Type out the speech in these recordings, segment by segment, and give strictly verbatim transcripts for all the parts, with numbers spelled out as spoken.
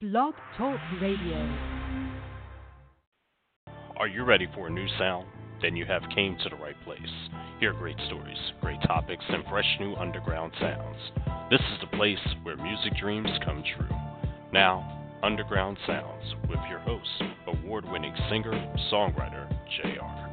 Blog Talk Radio. Are you ready for a new sound? Then you have came to the right place. Hear great stories, great topics, and fresh new underground sounds. This is the place where music dreams come true. Now, Underground Soundz with your host, award-winning singer, songwriter, Jay'e R.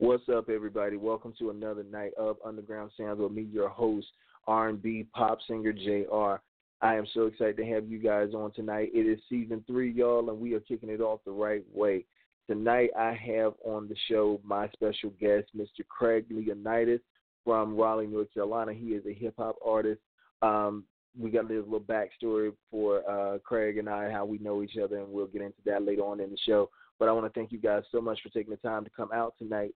What's up, everybody? Welcome to another night of Underground Soundz with me, your host, R and B pop singer Jay'e R. I am so excited to have you guys on tonight. It is season three, y'all, and we are kicking it off the right way. Tonight, I have on the show my special guest, Mister Craig Leonidas from Raleigh, North Carolina. He is a hip-hop artist. Um, we got a little backstory for uh, Craig and I, how we know each other, and we'll get into that later on in the show. But I want to thank you guys so much for taking the time to come out tonight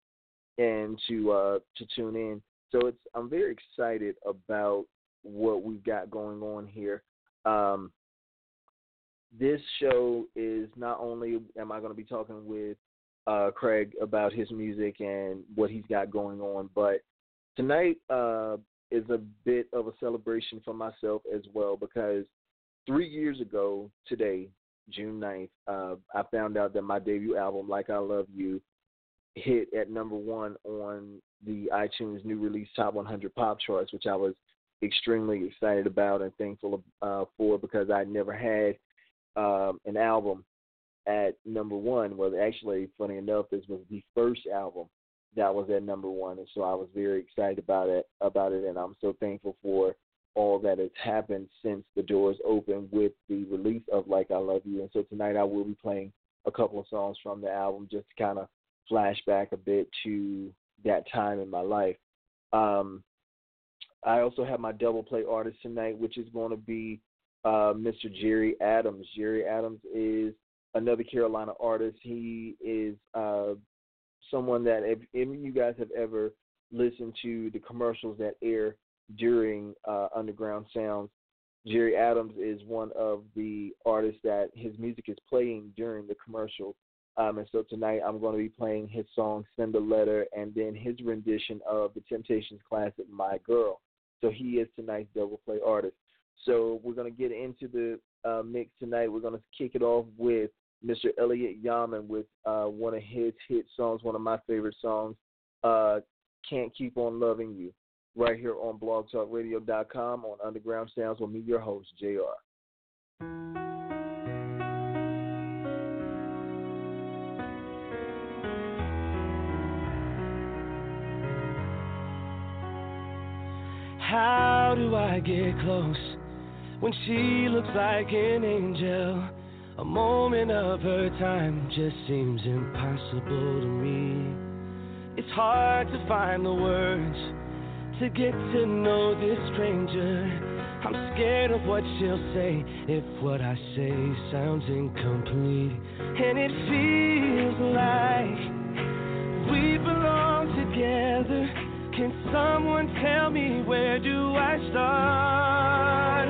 and to uh, to tune in. So it's I'm very excited about what we've got going on here. Um, this show is not only am I going to be talking with uh, Craig about his music and what he's got going on, but tonight uh, is a bit of a celebration for myself as well, because three years ago today, June ninth, uh, I found out that my debut album, Like I Love You, hit at number one on the iTunes new release top one hundred pop charts, which I was extremely excited about and thankful uh, for, because I never had um, an album at number one. Well, actually, funny enough, this was the first album that was at number one, and so I was very excited about it, about it and I'm so thankful for all that has happened since the doors opened with the release of Like I Love You. And so tonight I will be playing a couple of songs from the album just to kind of flashback a bit to that time in my life. Um, I also have my double play artist tonight, which is going to be uh, Mister Jerry Adams. Jerry Adams is another Carolina artist. He is uh, someone that if, if you guys have ever listened to the commercials that air during uh, Underground Soundz, Jerry Adams is one of the artists that his music is playing during the commercial. Um, and so tonight I'm going to be playing his song, Send a Letter, and then his rendition of the Temptations classic, My Girl. So he is tonight's double play artist. So we're going to get into the uh, mix tonight. We're going to kick it off with Mister Elliott Yamin with uh, one of his hit songs, one of my favorite songs, uh, Can't Keep On Loving You, right here on blog talk radio dot com on Underground Soundz with me, your host, J R. How do I get close when she looks like an angel? A moment of her time just seems impossible to me. It's hard to find the words to get to know this stranger. I'm scared of what she'll say if what I say sounds incomplete. And it feels like we belong together. Can someone tell me where do I start?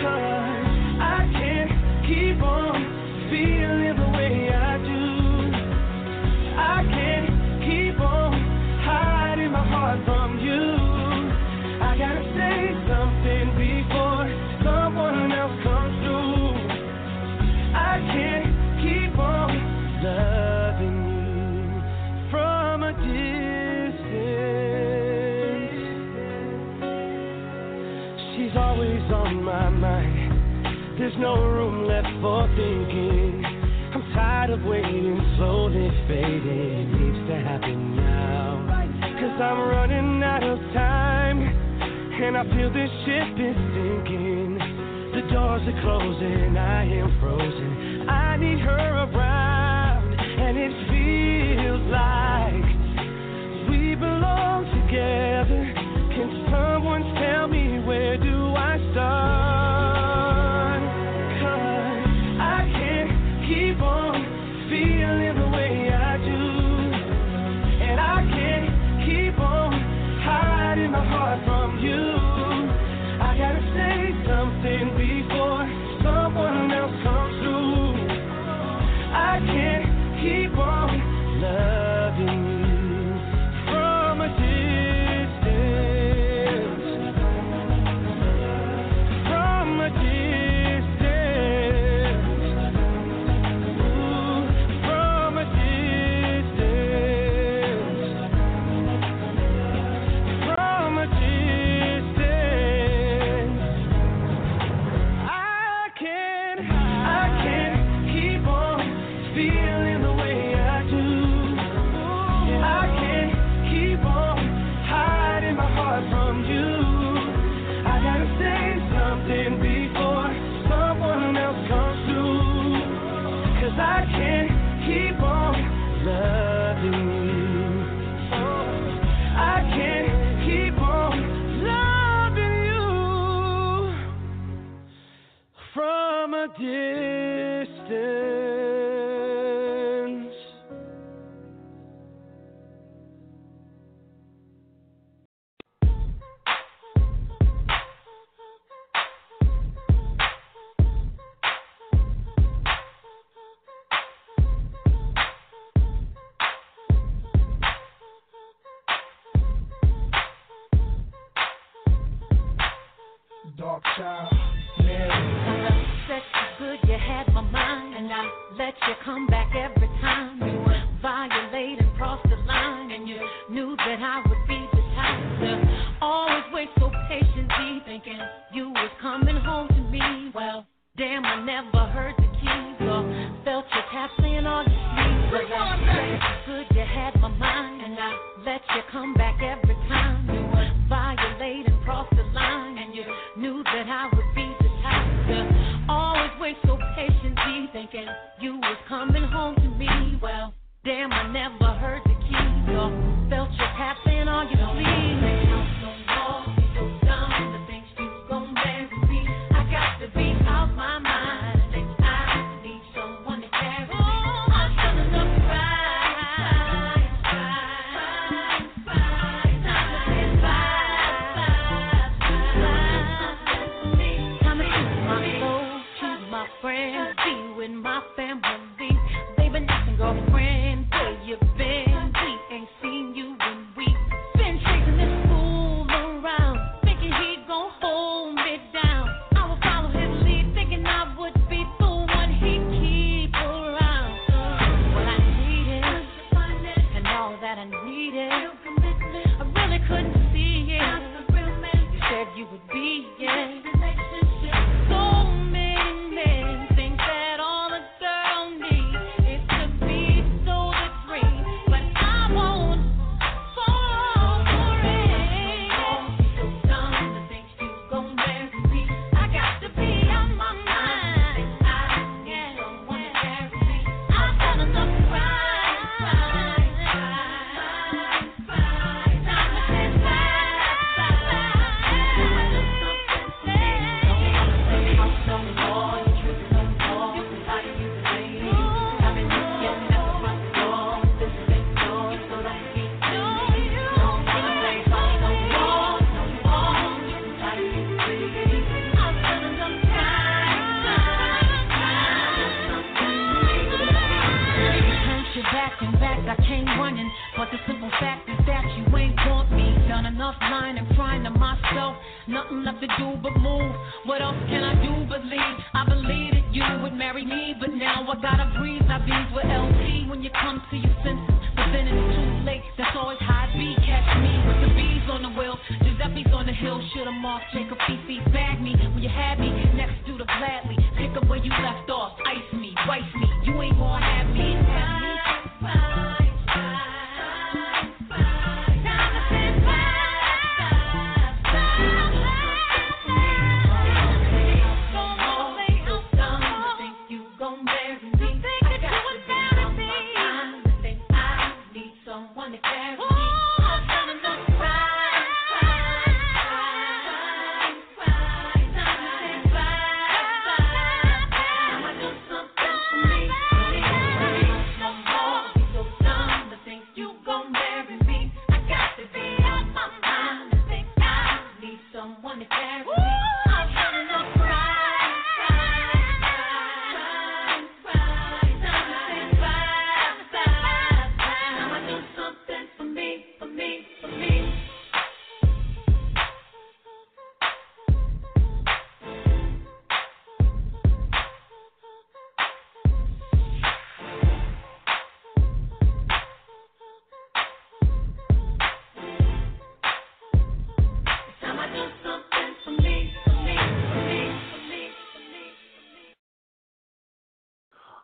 'Cause I can't keep on feeling the way I do. I can't keep on hiding my heart from you. I gotta say something before someone else comes through. I can't keep on loving you from a distance. She's always on my mind. There's no room left for thinking. I'm tired of waiting, slowly fading. It needs to happen now, 'cause I'm running out of time, and I feel this ship is sinking. The doors are closing, I am frozen. I need her around, and it feels like we belong together. distance. Dark child, Mary. You had my mind, and I let you come back every time. You violate and cross the line, and you knew that I would be the type to always wait so patiently, thinking you was coming home to me. Well, damn, I never heard the keys or felt your tap playing all your sleep. It's good you had my mind, and I let you come back every time. You violate and cross the line, and you knew that I would be the type to always wait so patiently, thinking you was coming home to me. Well, damn, I never heard the key, or felt your tapping on your sleeve.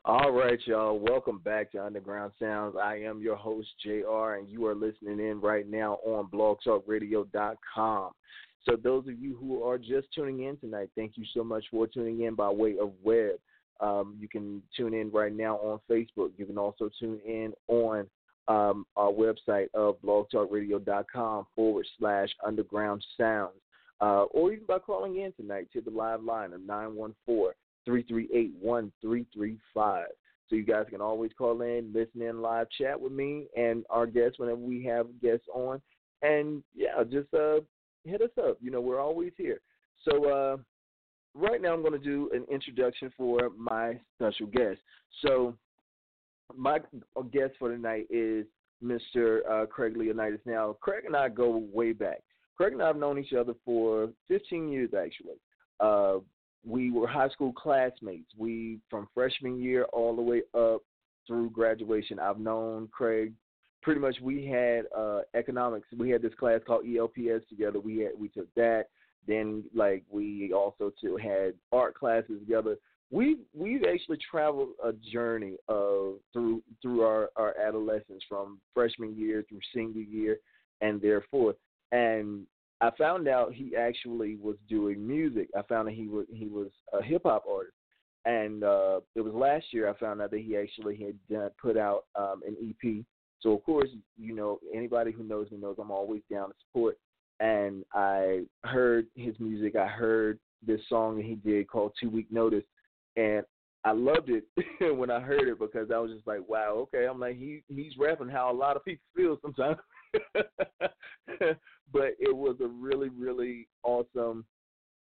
All right, y'all. Welcome back to Underground Soundz. I am your host, Jay'e R., and you are listening in right now on blog talk radio dot com. So those of you who are just tuning in tonight, thank you so much for tuning in by way of web. Um, you can tune in right now on Facebook. You can also tune in on um, our website of blog talk radio dot com forward slash Underground Soundz. Uh, or even by calling in tonight to the live line of nine one four three three eight, one three three five. So you guys can always call in, listen in, live chat with me and our guests whenever we have guests on. And, yeah, just uh, hit us up. You know, we're always here. So uh, right now I'm going to do an introduction for my special guest. So my guest for tonight is Mister Uh, Craig Leonidas. Now, Craig and I go way back. Craig and I have known each other for fifteen years, actually. Uh, we were high school classmates. We, from freshman year all the way up through graduation, I've known Craig. Pretty much we had uh, economics. We had this class called E L P S together. We had, we took that. Then, like, we also too had art classes together. We we've actually traveled a journey of through through our, our adolescence from freshman year through senior year and therefore. And I found out he actually was doing music. I found out he was he was a hip hop artist. And uh, it was last year I found out that he actually had done, put out um, an E P. So of course, you know, anybody who knows me knows I'm always down to support. And I heard his music. I heard this song that he did called Two Weak Notice. And I loved it when I heard it because I was just like, wow, okay. I'm like, he he's rapping how a lot of people feel sometimes. But it was a really, really awesome,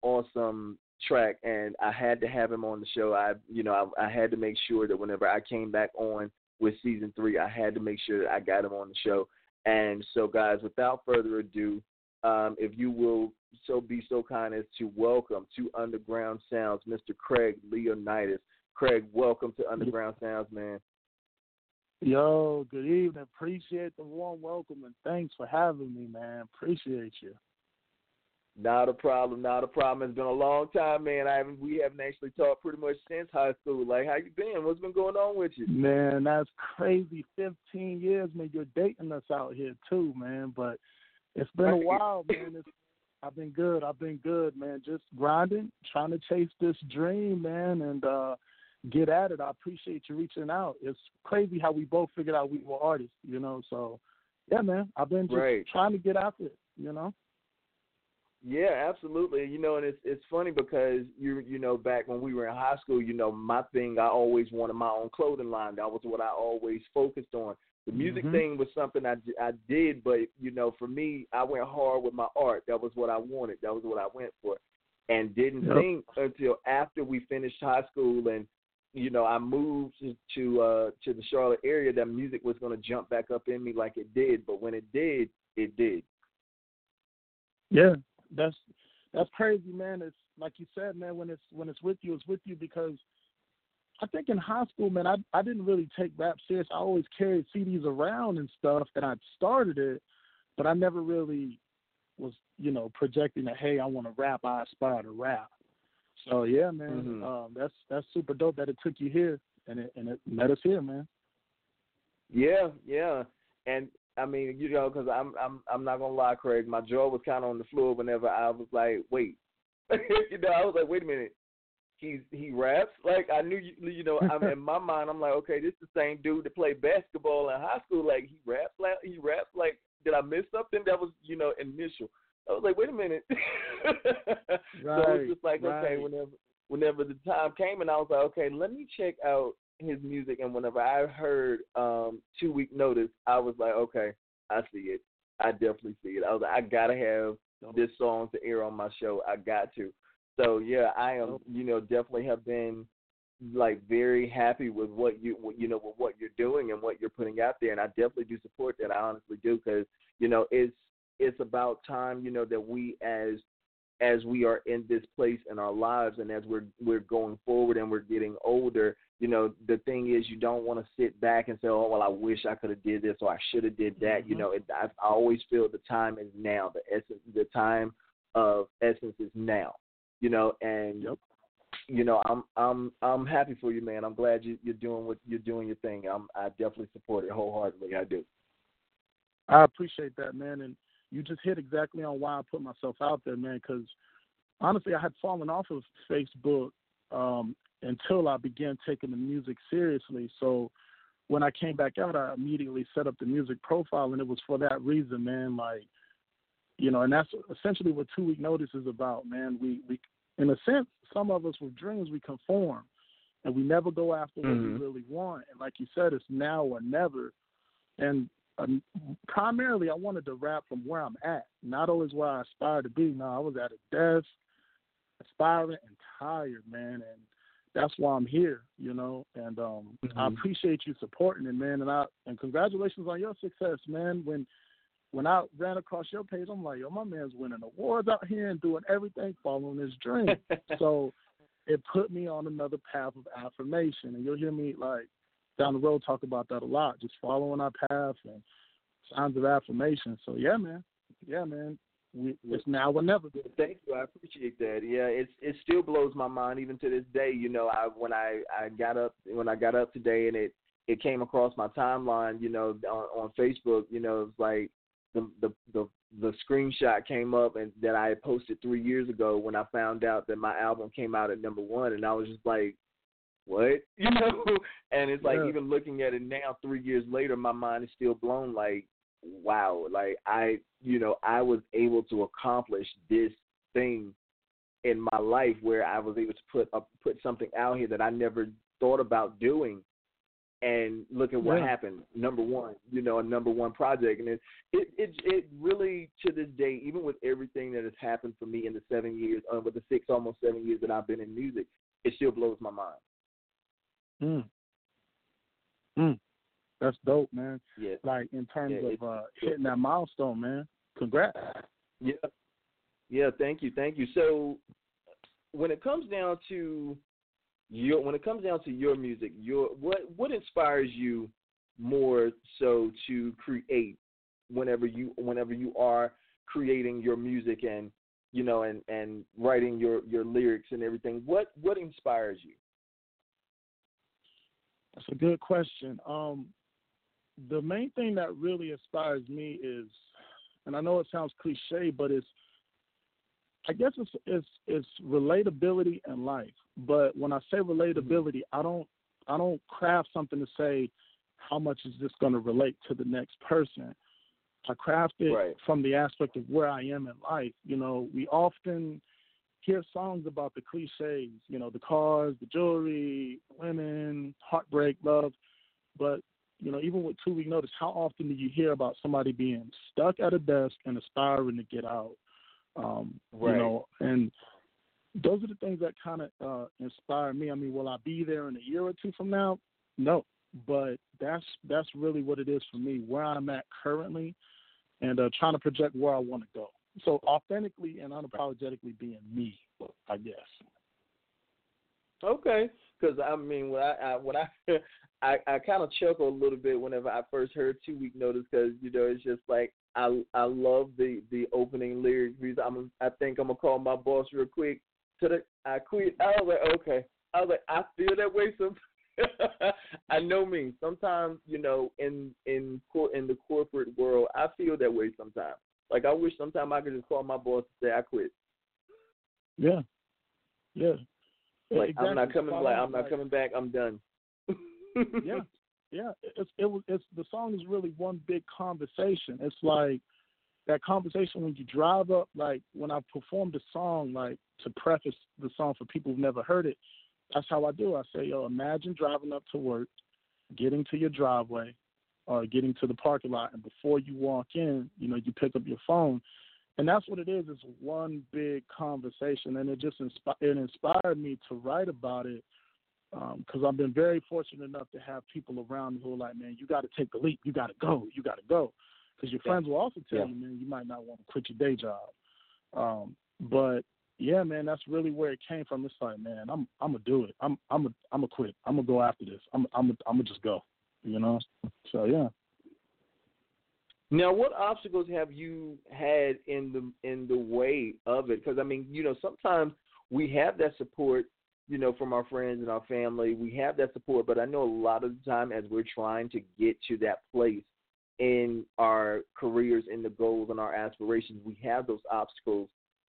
awesome track. And I had to have him on the show. I, you know, I, I had to make sure that whenever I came back on with season three, I had to make sure that I got him on the show. And so, guys, without further ado, um, if you will so be so kind as to welcome to Underground Soundz, Mister Craig Leonidas. Craig, welcome to Underground Soundz, man. Yo, good evening. Appreciate the warm welcome, and thanks for having me, man. Appreciate you. Not a problem, not a problem. It's been a long time, man. I haven't, we haven't actually talked pretty much since high school. Like, how you been? What's been going on with you? Man, that's crazy. fifteen years, man. You're dating us out here, too, man. But it's been a while, man. It's, I've been good. I've been good, man. Just grinding, trying to chase this dream, man, and uh, get at it. I appreciate you reaching out. It's crazy how we both figured out we were artists, you know. So, yeah, man, I've been just right. trying to get after it, you know. Yeah, absolutely. You know, and it's it's funny because, you you know, back when we were in high school, you know, my thing, I always wanted my own clothing line. That was what I always focused on. The music mm-hmm. thing was something I, I did, but, you know, for me, I went hard with my art. That was what I wanted. That was what I went for. And didn't yep. think until after we finished high school and, you know, I moved to to, uh, to the Charlotte area that music was going to jump back up in me like it did. But when it did, it did. Yeah. That's that's crazy, man. It's like you said, man, when it's when it's with you, it's with you because I think in high school, man, I I didn't really take rap serious. I always carried C Ds around and stuff, and I started it, but I never really was, you know, projecting that, hey, I want to rap. I aspire to rap. So, yeah, man, mm-hmm. um, that's that's super dope that it took you here and it, and it led us here, man. Yeah, yeah, and I mean, you know, because I'm, I'm, I'm not going to lie, Craig, my jaw was kind of on the floor whenever I was like, wait. You know, I was like, wait a minute. He's, he raps? Like, I knew, you, you know, I'm, in my mind, I'm like, okay, this is the same dude that played basketball in high school. Like, he raps? Like, he raps? Like, did I miss something? That was, you know, initial. I was like, wait a minute. Right, so it was just like, right. okay, whenever, whenever the time came, and I was like, okay, let me check out his music, and whenever I heard um, Two Weak Notice, I was like, okay, I see it. I definitely see it. I was like, I gotta have this song to air on my show. I got to. So yeah, I am. You know, definitely have been like very happy with what you you know with what you're doing and what you're putting out there, and I definitely do support that. I honestly do because you know it's it's about time you know that we as as we are in this place in our lives and as we're we're going forward and we're getting older. You know, the thing is you don't want to sit back and say, oh, well, I wish I could have did this or I should have did that. Mm-hmm. You know, it, I, I always feel the time is now. The essence, the time of essence is now, you know, and, yep. you know, I'm I'm I'm happy for you, man. I'm glad you, you're doing what you're doing your thing. I'm, I definitely support it wholeheartedly. I do. I appreciate that, man. And you just hit exactly on why I put myself out there, man, because honestly, I had fallen off of Facebook um until I began taking the music seriously. So when I came back out, I immediately set up the music profile, and it was for that reason, man. Like, you know, and that's essentially what Two Weak Notice is about, man. We we in a sense, some of us with dreams, we conform and we never go after what mm-hmm. we really want. And like you said, it's now or never. And um, primarily I wanted to rap from where I'm at, not always where I aspire to be. No, I was at a desk, aspiring and tired, man. And that's why I'm here, you know, and um, mm-hmm. I appreciate you supporting it, man. And I, and congratulations on your success, man. When, when I ran across your page, I'm like, yo, my man's winning awards out here and doing everything following his dream. So it put me on another path of affirmation. And you'll hear me, like, down the road talk about that a lot, just following our path and signs of affirmation. So, yeah, man. Yeah, man. We, it's now or never. Thank you. I appreciate that. Yeah, it's it still blows my mind even to this day. You know, I when I, I got up when I got up today and it, it came across my timeline, you know, on, on Facebook, you know, it's like the, the the the screenshot came up and that I had posted three years ago when I found out that my album came out at number one, and I was just like, what? You know? And it's like, yeah. Even looking at it now, three years later, my mind is still blown, like, wow, like I, you know, I was able to accomplish this thing in my life where I was able to put up, put something out here that I never thought about doing, and look at what yeah. happened. Number one, you know, a number one project, and it, it, it, it really to this day, even with everything that has happened for me in the seven years, uh, with the six, almost seven years that I've been in music, it still blows my mind. Mm. Mm. That's dope, man. Yeah. Like, in terms yeah, of uh, hitting that milestone, man. Congrats. Yeah. Yeah, thank you. Thank you. So when it comes down to your when it comes down to your music, your what what inspires you more so to create whenever you whenever you are creating your music and, you know, and, and writing your, your lyrics and everything? What what inspires you? That's a good question. Um The main thing that really inspires me is, and I know it sounds cliche, but it's, I guess it's it's, it's relatability in life. But when I say relatability, mm-hmm. I don't I don't craft something to say how much is this going to relate to the next person. I craft it right. from the aspect of where I am in life. You know, we often hear songs about the cliches, you know, the cars, the jewelry, women, heartbreak, love, but you know, even with Two Weak Notice, how often do you hear about somebody being stuck at a desk and aspiring to get out? Um, right. You know, and those are the things that kind of uh, inspire me. I mean, will I be there in a year or two from now? No, but that's that's really what it is for me, where I'm at currently, and uh, trying to project where I want to go. So authentically and unapologetically being me, I guess. Okay, because I mean, when I, I when I I, I kind of chuckle a little bit whenever I first heard Two Weak Notice, because you know it's just like I I love the, the opening lyrics. Because I'm I think I'm gonna call my boss real quick. To the I quit. I was like, okay. I was like, I feel that way sometimes. I know me. Sometimes, you know, in in cor- in the corporate world, I feel that way sometimes. Like I wish sometimes I could just call my boss and say I quit. Yeah. Yeah. Like exactly. I'm not coming back. I'm not coming back. I'm done. yeah, yeah. It's it was. It's the song is really one big conversation. It's like that conversation when you drive up. Like when I performed the song, like to preface the song for people who've never heard it, that's how I do. I say, yo, imagine driving up to work, getting to your driveway, or getting to the parking lot, and before you walk in, you know, you pick up your phone. And that's what it is. It's one big conversation, and it just inspi- it inspired me to write about it, because um, I've been very fortunate enough to have people around me who are like, man, you got to take the leap. You got to go. You got to go, because your yeah. friends will also tell yeah. you, man, you might not want to quit your day job. Um, but yeah, man, that's really where it came from. It's like, man, I'm I'm gonna do it. I'm I'm a, I'm gonna quit. I'm gonna go after this. I'm I'm a, I'm gonna just go. You know. So yeah. Now, what obstacles have you had in the in the way of it? Because, I mean, you know, sometimes we have that support, you know, from our friends and our family. We have that support, but I know a lot of the time as we're trying to get to that place in our careers, in the goals and our aspirations, we have those obstacles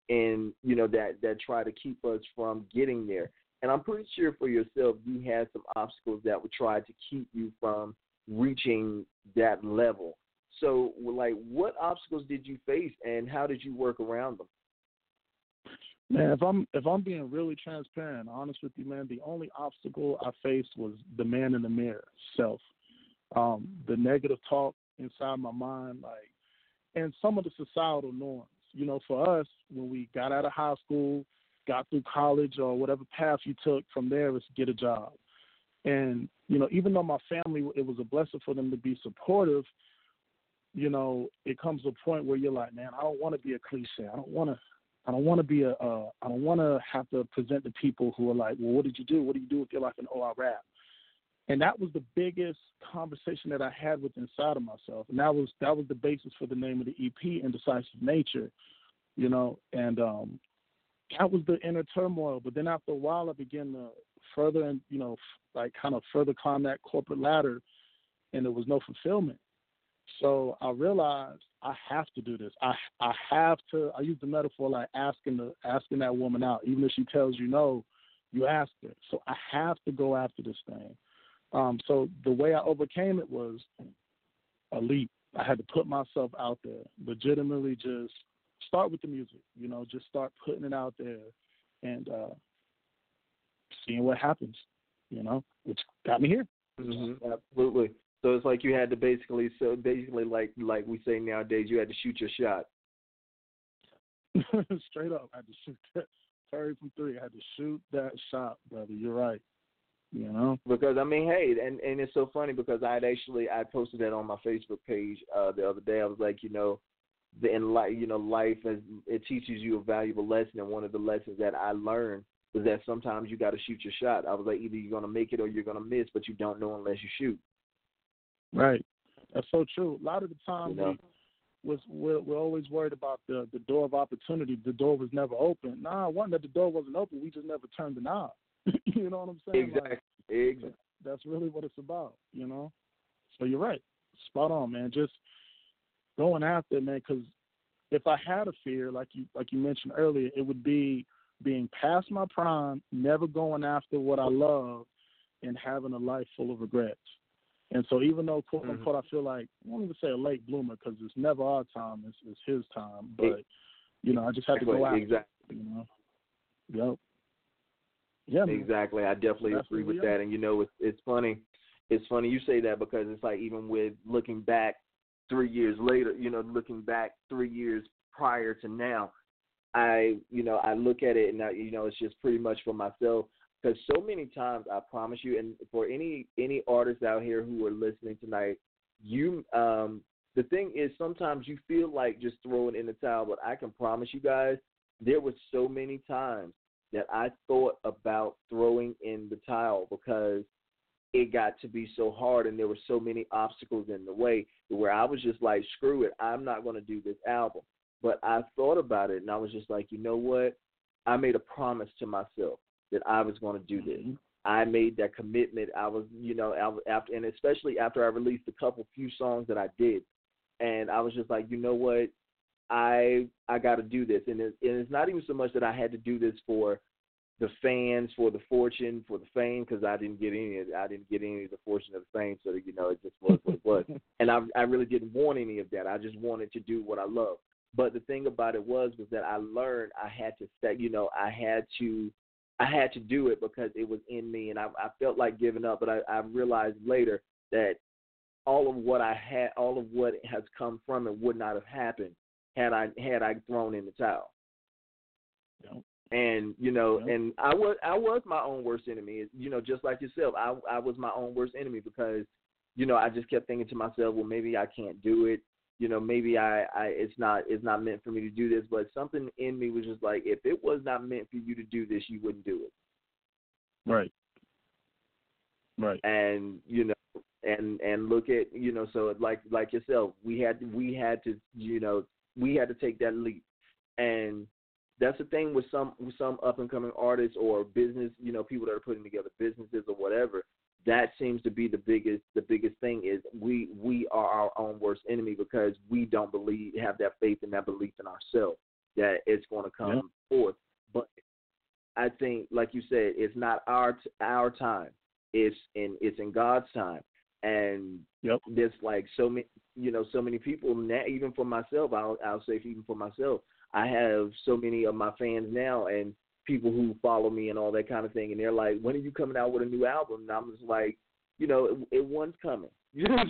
and, you know, that, that try to keep us from getting there. And I'm pretty sure for yourself you had some obstacles that would try to keep you from reaching that level. So, like, what obstacles did you face, and how did you work around them? Man, if I'm if I'm being really transparent, honest with you, man, the only obstacle I faced was the man in the mirror, self. Um, the negative talk inside my mind, like, and some of the societal norms. You know, for us, when we got out of high school, got through college or whatever path you took from there was get a job. And, you know, even though my family, it was a blessing for them to be supportive, you know, it comes to a point where you're like, man, I don't want to be a cliche. I don't want to. I don't want to be a, uh, I don't want to have to present to people who are like, well, what did you do? What do you do with your life? And, oh, I rap. And that was the biggest conversation that I had with inside of myself. And that was, that was the basis for the name of the E P, Indecisive Nature, you know, and um, that was the inner turmoil. But then after a while, I began to further and, you know, like kind of further climb that corporate ladder, and there was no fulfillment. So I realized I have to do this. I I have to. I use the metaphor like asking the asking that woman out, even if she tells you no, you ask her. So I have to go after this thing. Um, so the way I overcame it was a leap. I had to put myself out there, legitimately. Just start with the music, you know. Just start putting it out there and uh, seeing what happens, you know. Which got me here. Mm-hmm. Absolutely. So it's like you had to basically, so basically, like like we say nowadays, you had to shoot your shot. Straight up, I had to shoot that. Sorry from three, I had to shoot that shot, brother. You're right. You know, because I mean, hey, and, and it's so funny because I had actually I posted that on my Facebook page uh, the other day. I was like, you know, the in life, you know, life is, it teaches you a valuable lesson, and one of the lessons that I learned was that sometimes you got to shoot your shot. I was like, either you're gonna make it or you're gonna miss, but you don't know unless you shoot. Right. That's so true. A lot of the time, you know, we, we're, we're always worried about the, the door of opportunity. The door was never open. Nah, it wasn't that the door wasn't open. We just never turned the knob. You know what I'm saying? Exactly. Like, exactly. That's really what it's about, you know? So you're right. Spot on, man. Just going after it, man, because if I had a fear, like you, like you mentioned earlier, it would be being past my prime, never going after what I love, and having a life full of regrets. And so even though, quote, mm-hmm. unquote, I feel like, I won't even say a late bloomer because it's never our time, it's, it's his time. But, you know, I just have to go out. Exactly. You know? Yep. Yeah, man. Exactly. I definitely That's agree with that. Are. And, you know, it's, it's funny. It's funny you say that because it's like even with looking back three years later, you know, looking back three years prior to now, I, you know, I look at it and, I, you know, it's just pretty much for myself. Because so many times, I promise you, and for any any artists out here who are listening tonight, you um, the thing is sometimes you feel like just throwing in the towel, but I can promise you guys there were so many times that I thought about throwing in the towel because it got to be so hard and there were so many obstacles in the way where I was just like, screw it, I'm not going to do this album. But I thought about it, and I was just like, you know what? I made a promise to myself that I was going to do this. Mm-hmm. I made that commitment. I was, you know, I was after, and especially after I released a couple few songs that I did, and I was just like, you know what, I I got to do this. And it's, and it's not even so much that I had to do this for the fans, for the fortune, for the fame, because I didn't get any, I didn't get any of the fortune or the fame. So that, you know, it just was what it was. And I I really didn't want any of that. I just wanted to do what I love. But the thing about it was was that I learned I had to set, you know, I had to. I had to do it because it was in me, and I, I felt like giving up, but I, I realized later that all of what I had, all of what has come from it would not have happened had I had I thrown in the towel. Yep. And, you know, yep. and I was I was my own worst enemy, you know, just like yourself. I, I was my own worst enemy because, you know, I just kept thinking to myself, well, maybe I can't do it. You know, maybe I, I it's not it's not meant for me to do this, but something in me was just like, if it was not meant for you to do this, you wouldn't do it. Right. Right. And you know, and and look at, you know, so like like yourself, we had we had to you know we had to take that leap, and that's the thing with some with some up and coming artists or business, you know, people that are putting together businesses or whatever. That seems to be the biggest the biggest thing is we we are our own worst enemy because we don't believe have that faith and that belief in ourselves that it's going to come yeah. forth. But I think, like you said, it's not our our time. It's in it's in God's time. And yep. there's like so many, you know, so many people now, even for myself, I'll, I'll say even for myself, I have so many of my fans now and people who follow me and all that kind of thing. And they're like, when are you coming out with a new album? And I'm just like, you know, it, it one's coming, you know,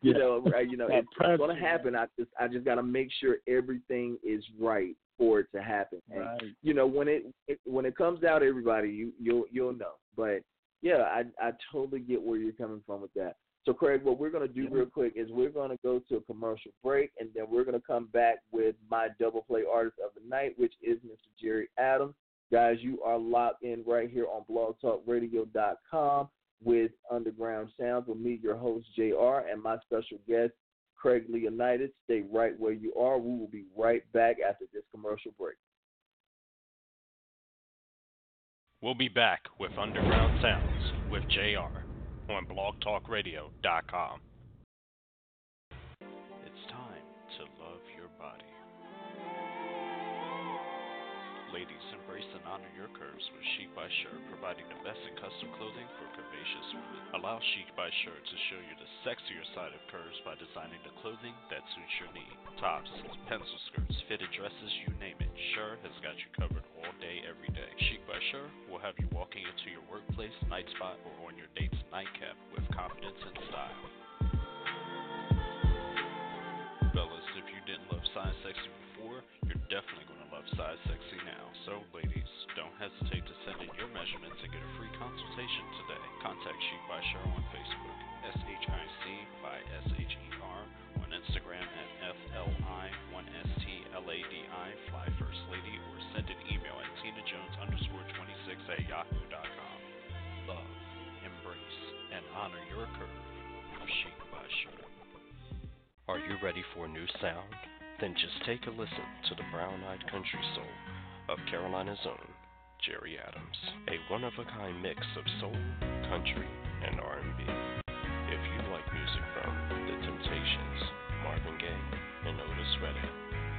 you know, it's, it's going to happen. I just, I just got to make sure everything is right for it to happen. And, right. you know, when it, it, when it comes out, everybody, you, you'll, you'll know, but yeah, I I totally get where you're coming from with that. So, Craig, what we're going to do yeah. real quick is we're going to go to a commercial break, and then we're going to come back with my double play artist of the night, which is Mister Jerry Adams. Guys, you are locked in right here on blog talk radio dot com with Underground Soundz with me, your host, Jay'e R., and my special guest, Craig Leonidas. Stay right where you are. We will be right back after this commercial break. We'll be back with Underground Soundz with J R on blog talk radio dot com. It's time to love your body. Ladies, embrace and honor your curves with Chic by Sher, providing the best in custom clothing for curvaceous women. Allow Chic by Sher to show you the sexier side of curves by designing the clothing that suits your need. Tops, pencil skirts, fitted dresses, you name it. Sher has got you covered all day, every day. Chic by Sher will have you walking into your workplace, night spot, or on your date's nightcap with confidence and style. Fellas, if you didn't love size sexy before, you're definitely going to love size sexy now. So, ladies, don't hesitate to send in your measurements and get a free consultation today. Contact Chic by Sher on Facebook, S H I C by S H E R, on Instagram at F L I one S T L A D I, Fly First Lady, or send an email at tina jones underscore twenty-six at yahoo dot com. Love, embrace, and honor your curve with Chic by Sher. Are you ready for a new sound? Then just take a listen to the brown-eyed country soul of Carolina's own Jerry Adams, a one-of-a-kind mix of soul, country, and R and B. If you like music from The Temptations, Marvin Gaye, and Otis Redding,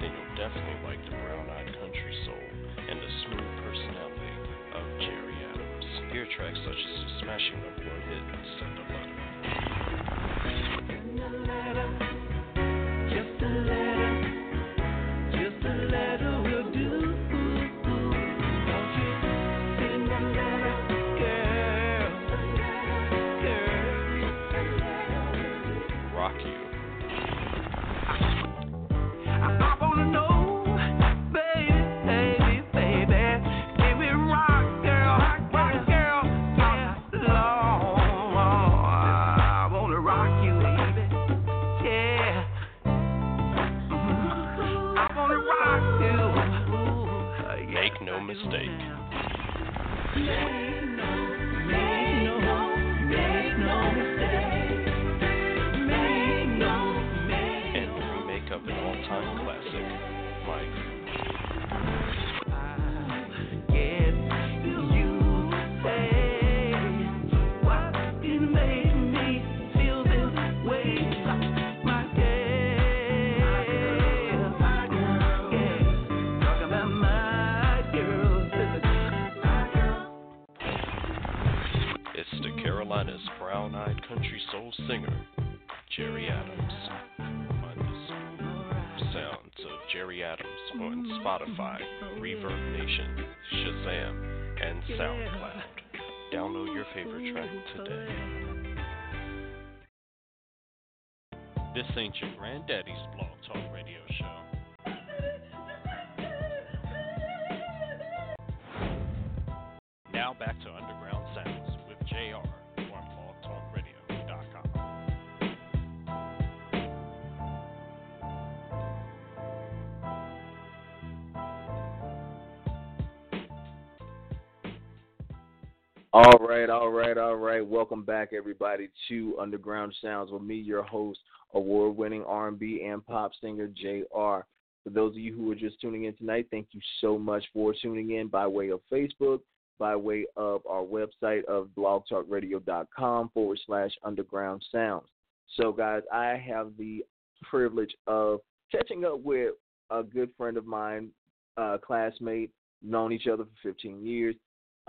then you'll definitely like the brown-eyed country soul and the smooth personality of Jerry Adams. Hear tracks such as the smashing number one hit Send a Letter. Send a letter, just a letter. Spotify, Reverb Nation, Shazam, and SoundCloud. Download your favorite track today. This ain't your granddaddy's Blog Talk Radio show. Now back to Underground Soundz with J R on blog talk radio dot com. All right, all right, all right. Welcome back, everybody, to Underground Soundz with me, your host, award-winning R and B and pop singer, J R. For those of you who are just tuning in tonight, thank you so much for tuning in by way of Facebook, by way of our website of blog talk radio dot com forward slash Underground Soundz. So, guys, I have the privilege of catching up with a good friend of mine, uh, classmate, known each other for fifteen years.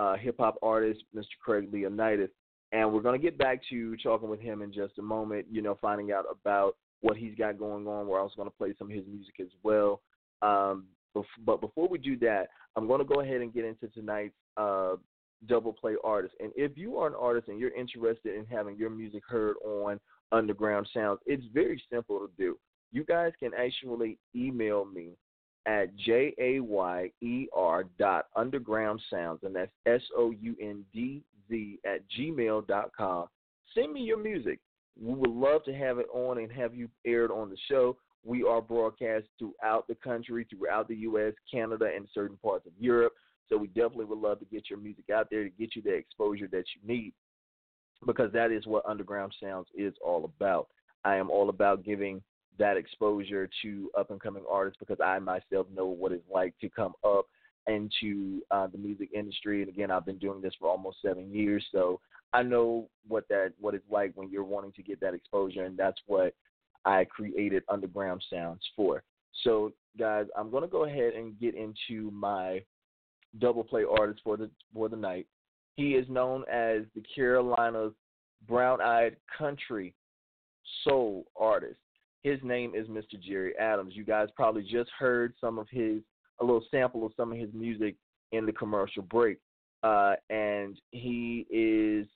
Uh, hip-hop artist, Mister Craig Leonidas. And we're going to get back to talking with him in just a moment, you know, finding out about what he's got going on. We're also going to play some of his music as well. Um, bef- but before we do that, I'm going to go ahead and get into tonight's uh, double play artist. And if you are an artist and you're interested in having your music heard on Underground Soundz, it's very simple to do. You guys can actually email me at J A Y E R dot Underground Soundz, and that's S O U N D Z at gmail dot com. Send me your music. We would love to have it on and have you aired on the show. We are broadcast throughout the country, throughout the U S, Canada, and certain parts of Europe. So we definitely would love to get your music out there to get you the exposure that you need, because that is what Underground Soundz is all about. I am all about giving that exposure to up-and-coming artists, because I myself know what it's like to come up into uh, the music industry. And, again, I've been doing this for almost seven years, so I know what that what it's like when you're wanting to get that exposure, and that's what I created Underground Soundz for. So, guys, I'm going to go ahead and get into my double play artist for the, for the night. He is known as the Carolina's brown-eyed country soul artist. His name is Mister Jerry Adams. You guys probably just heard some of his, a little sample of some of his music in the commercial break. Uh, and he is,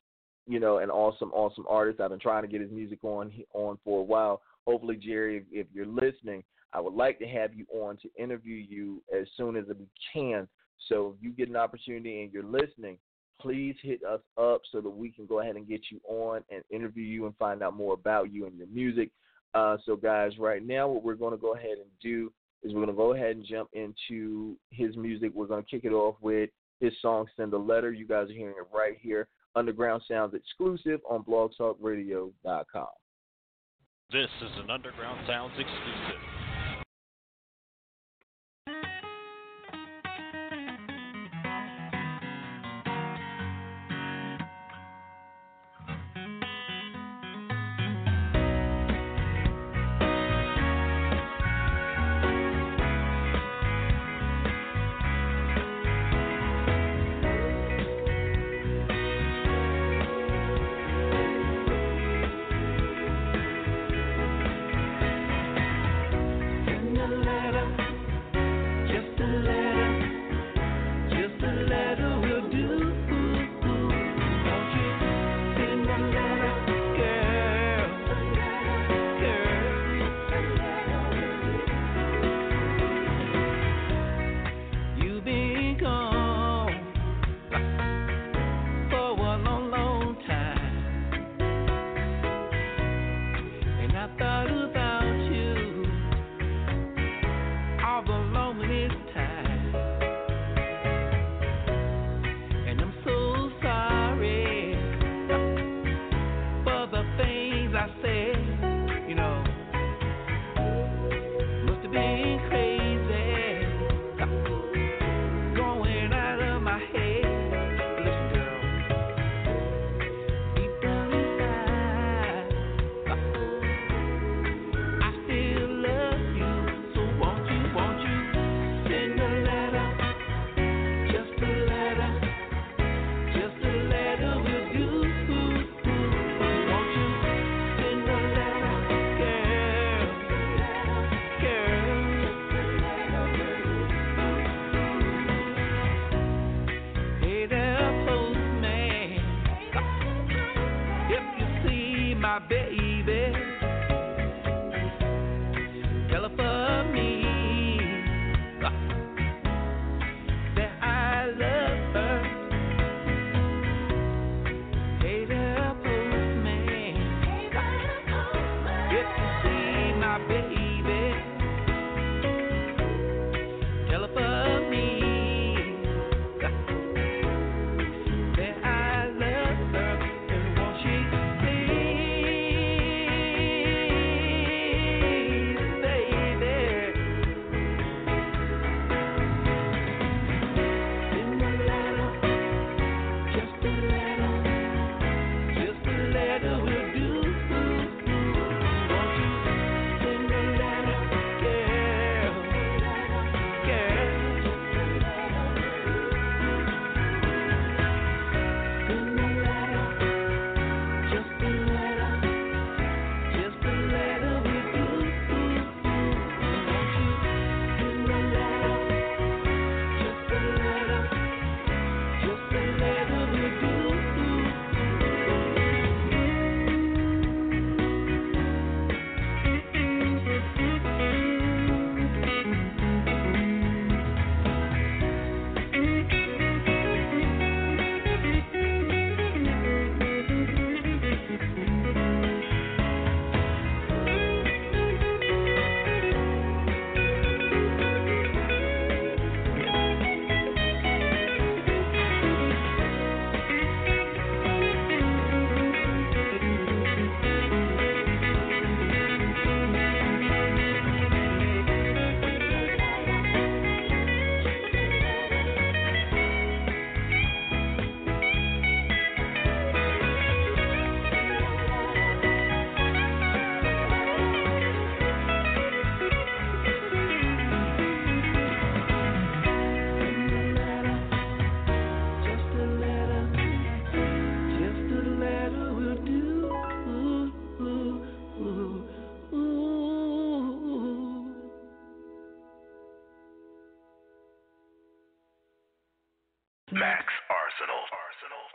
you know, an awesome, awesome artist. I've been trying to get his music on on for a while. Hopefully, Jerry, if, if you're listening, I would like to have you on to interview you as soon as we can. So if you get an opportunity and you're listening, please hit us up so that we can go ahead and get you on and interview you and find out more about you and your music. Uh, so, guys, right now what we're going to go ahead and do is we're going to go ahead and jump into his music. We're going to kick it off with his song, Send a Letter. You guys are hearing it right here. Underground Soundz exclusive on blog talk radio dot com. This is an Underground Soundz exclusive. Yeah. Max Arsenal. Arsenal.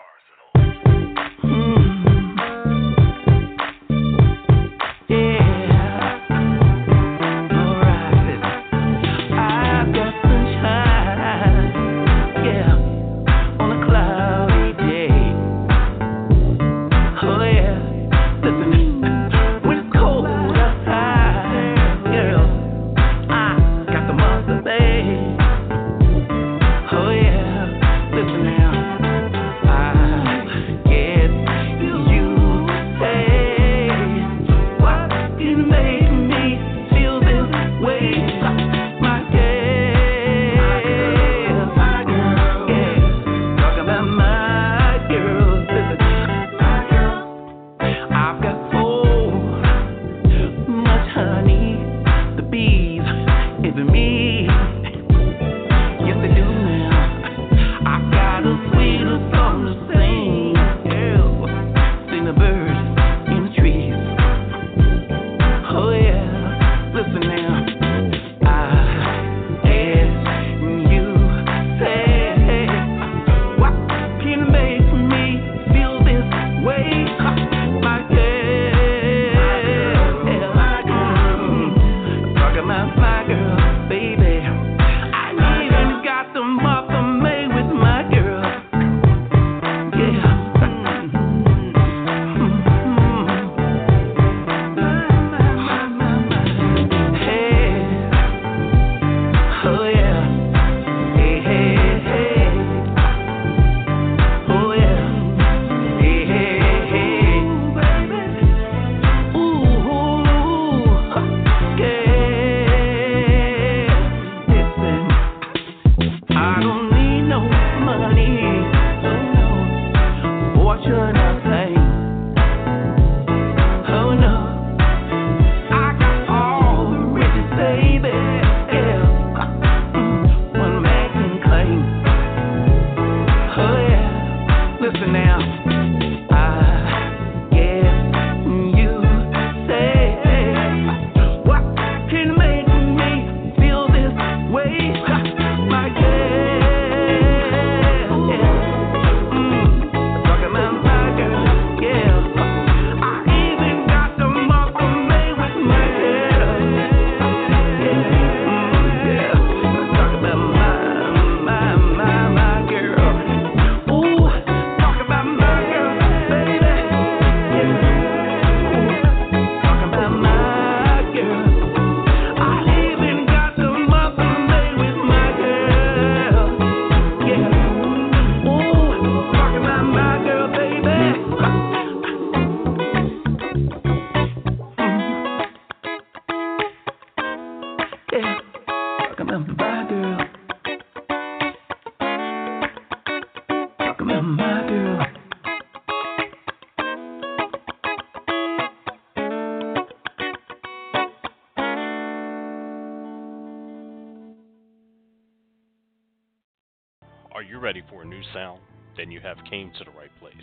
Ready for a new sound? Then you have came to the right place.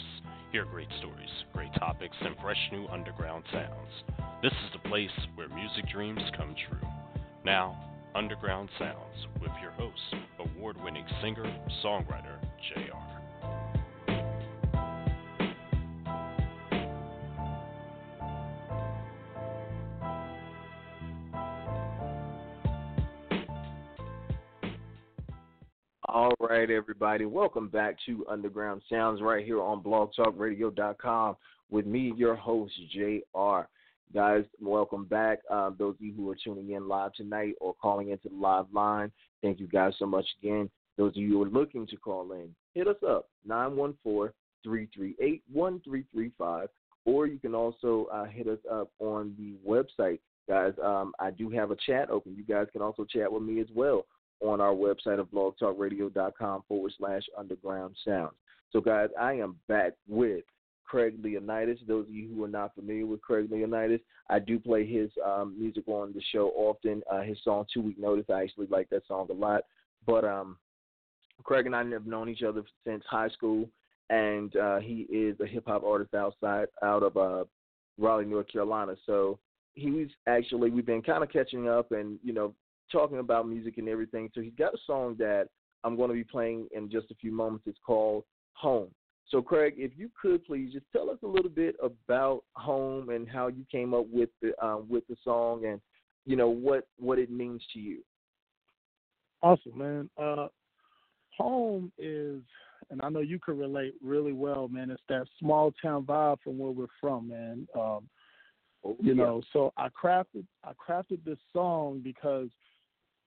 Hear great stories, great topics, and fresh new underground sounds. This is the place where music dreams come true. Now, Underground Soundz with your host, award-winning singer, songwriter, Jay'e R. All right, everybody. Welcome back to Underground Soundz right here on blog talk radio dot com with me, your host, Jay'e R. Guys, welcome back. Uh, those of you who are tuning in live tonight or calling into the live line, thank you guys so much again. Those of you who are looking to call in, hit us up, nine one four, three three eight, one three three five, or you can also uh, hit us up on the website. Guys, um, I do have a chat open. You guys can also chat with me as well on our website of blog talk radio dot com forward slash underground sounds. So, guys, I am back with Craig Leonidas. Those of you who are not familiar with Craig Leonidas, I do play his um, music on the show often. Uh, his song, Two Weak Notice, I actually like that song a lot. But um, Craig and I have known each other since high school, and uh, he is a hip-hop artist outside out of uh, Raleigh, North Carolina. So he's actually, we've been kind of catching up and, you know, talking about music and everything. So he's got a song that I'm going to be playing in just a few moments. It's called Home. So, Craig, if you could please just tell us a little bit about Home and how you came up with the uh, with the song and, you know, what, what it means to you. Awesome, man. Uh, Home is, and I know you can relate really well, man, it's that small town vibe from where we're from, man. Um, oh, you yeah. know, so I crafted I crafted this song because,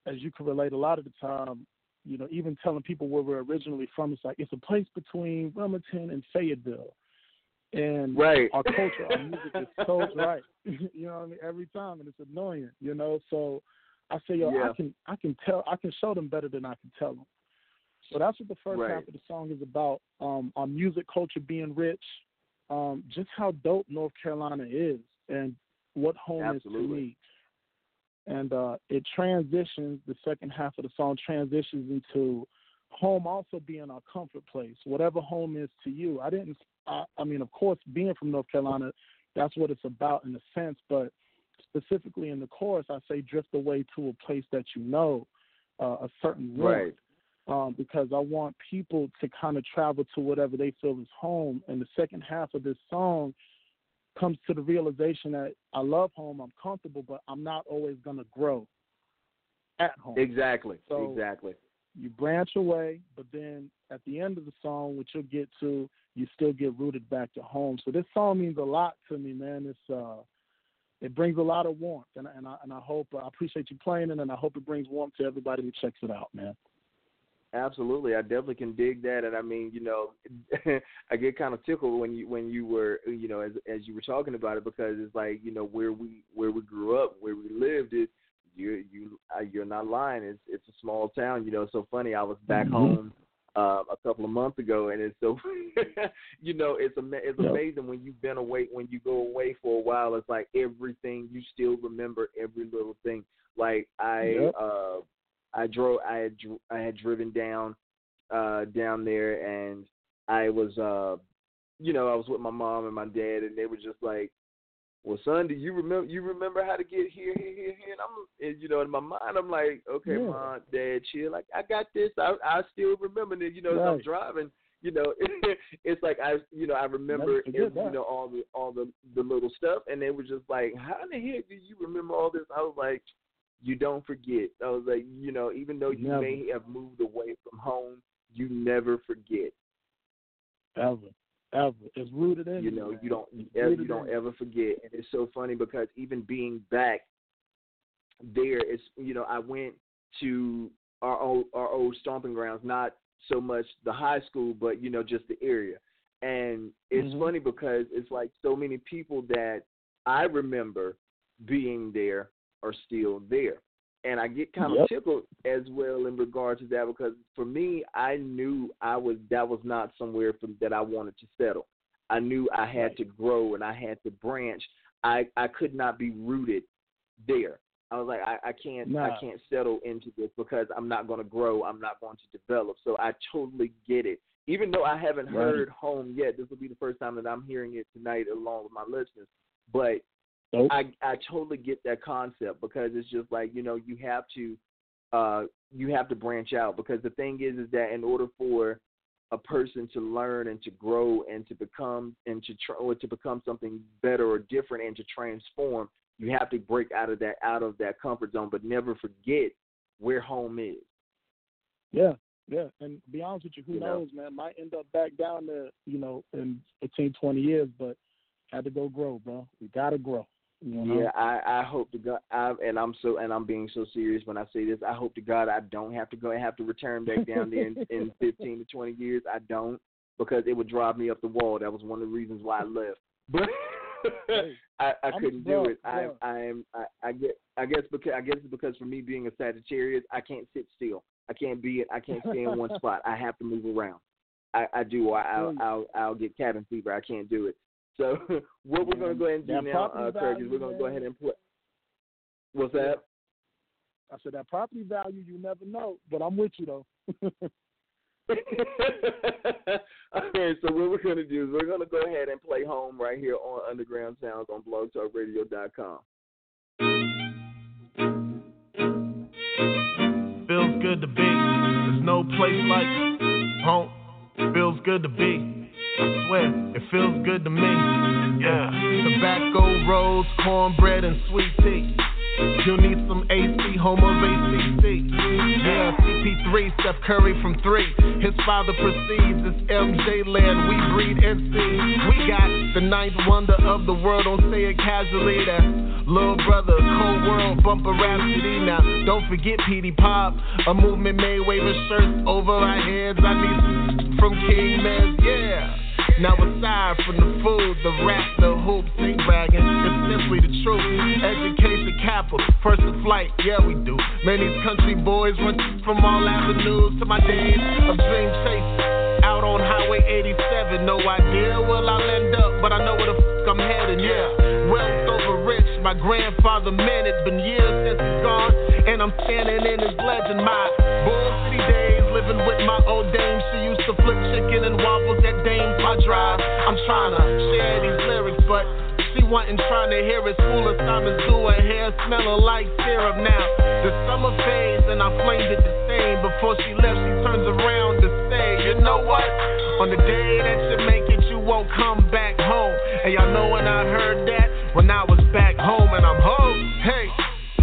as you can relate a lot of the time, you know, even telling people where we're originally from, it's like it's a place between Wilmington and Fayetteville. And right. our culture, our music is so right. You know what I mean? Every time, and it's annoying, you know? So I say, yo, yeah. I can I can tell, I can show them better than I can tell them. So that's what the first right. half of the song is about, um, our music culture being rich, um, just how dope North Carolina is and what home Absolutely. Is to me. And uh, it transitions, the second half of the song transitions into home also being our comfort place, whatever home is to you. I didn't, I, I mean, of course, being from North Carolina, that's what it's about in a sense, but specifically in the chorus, I say drift away to a place that you know, uh, a certain road, right. um, because I want people to kind of travel to whatever they feel is home. And the second half of this song comes to the realization that I love home, I'm comfortable, but I'm not always going to grow at home. Exactly, so exactly. You branch away, but then at the end of the song, which you'll get to, you still get rooted back to home. So this song means a lot to me, man. It's uh, it brings a lot of warmth, and, and, I, and I hope, I appreciate you playing it, and I hope it brings warmth to everybody who checks it out, man. Absolutely, I definitely can dig that, and I mean, you know, I get kind of tickled when you when you were, you know, as as you were talking about it, because it's like, you know, where we where we grew up, where we lived is you you you're not lying. It's it's a small town, you know. It's so funny. I was back mm-hmm. home uh, a couple of months ago, and it's so, you know, it's ama- it's yep. amazing when you've been away, when you go away for a while. It's like everything you still remember, every little thing. Like I. Yep. Uh, I drove. I had. I had driven down, uh, down there, and I was, uh, you know, I was with my mom and my dad, and they were just like, "Well, son, do you remember? You remember how to get here, here, here, here?" And I'm, and, you know, in my mind, I'm like, "Okay, yeah. Mom, Dad, chill. Like, I got this. I, I still remember it. You know, right. as I'm driving. You know, it's like I, you know, I remember, and, you know, all the all the, the little stuff, and they were just like, "How in the heck do you remember all this?" I was like, you don't forget. I was like, you know, even though you never. May have moved away from home, you never forget. Ever, ever. It's rooted in you. You know, man. you don't you, ever, you don't in. ever forget. And it's so funny because even being back there, it's, you know, I went to our old, our old stomping grounds, not so much the high school, but, you know, just the area. And it's mm-hmm. funny because it's like so many people that I remember being there are still there, and I get kind of yep. tickled as well in regard to that, because for me, I knew I was that was not somewhere from, that I wanted to settle. I knew I had right. to grow and I had to branch. I, I could not be rooted there. I was like, I, I can't nah. I can't settle into this because I'm not going to grow. I'm not going to develop. So I totally get it. Even though I haven't right. heard Home yet, this will be the first time that I'm hearing it tonight along with my listeners, but. Nope. I I totally get that concept, because it's just like, you know, you have to uh, you have to branch out, because the thing is is that in order for a person to learn and to grow and to become and to try, or to become something better or different and to transform, you have to break out of that out of that comfort zone, but never forget where home is. Yeah, yeah, and to be honest with you, who you knows, know? man, might end up back down there, you know, in fifteen, twenty years, but had to go grow, bro. We gotta grow. You know? Yeah, I, I hope to God, I, and I'm so, and I'm being so serious when I say this. I hope to God I don't have to go and have to return back down there in, in fifteen to twenty years. I don't, because it would drive me up the wall. That was one of the reasons why I left. But hey, I, I couldn't bro, do it. Bro. I, I am, I, I get, I guess because, I guess it's because for me being a Sagittarius, I can't sit still. I can't be, I can't stay in one spot. I have to move around. I, I do. I, I'll, I'll, I'll get cabin fever. I can't do it. So what we're going to go ahead and do that now, uh, Craig, is we're going to go ahead and put – what's yeah. that? I said that property value, you never know, but I'm with you, though. Okay, so what we're going to do is we're going to go ahead and play Home right here on Underground Soundz on blog talk radio dot com. feels good to be. There's no place like home. It feels good to be. I swear, it feels good to me. Yeah. Tobacco, rolls, cornbread, and sweet tea. You need some A C, home of A C C. Yeah, C P three, Steph Curry from three. His father proceeds, it's M J land, we breed M C. We got the ninth wonder of the world, don't say it casually. That's Lil Brother, Cold World, Bumper Rhapsody. Now, don't forget P D Pop, a movement made waving shirts over our heads. I need some from Kingman's, yeah. Now aside from the food, the rap, the hoops, ain't bragging, it's simply the truth. Education capital, first in flight, yeah we do. Man, these country boys run from all avenues to my days of dream chasing. Out on Highway eighty-seven, no idea where I'll end up, but I know where the fuck I'm heading, yeah. Wealth over rich, my grandfather man, it's been years since he's gone, and I'm standing in his legend. My Bull City days, living with my old dame, she used to flip chicken and waffles at Dame's. I drive, I'm trying to share these lyrics, but she wasn't trying to hear it. School assignments do, her hair smelling like syrup now. The summer fades and I flamed it the same. Before she left, she turns around to say, you know what? On the day that you make it, you won't come back home. And y'all know when I heard that, when I was back home and I'm home. Hey,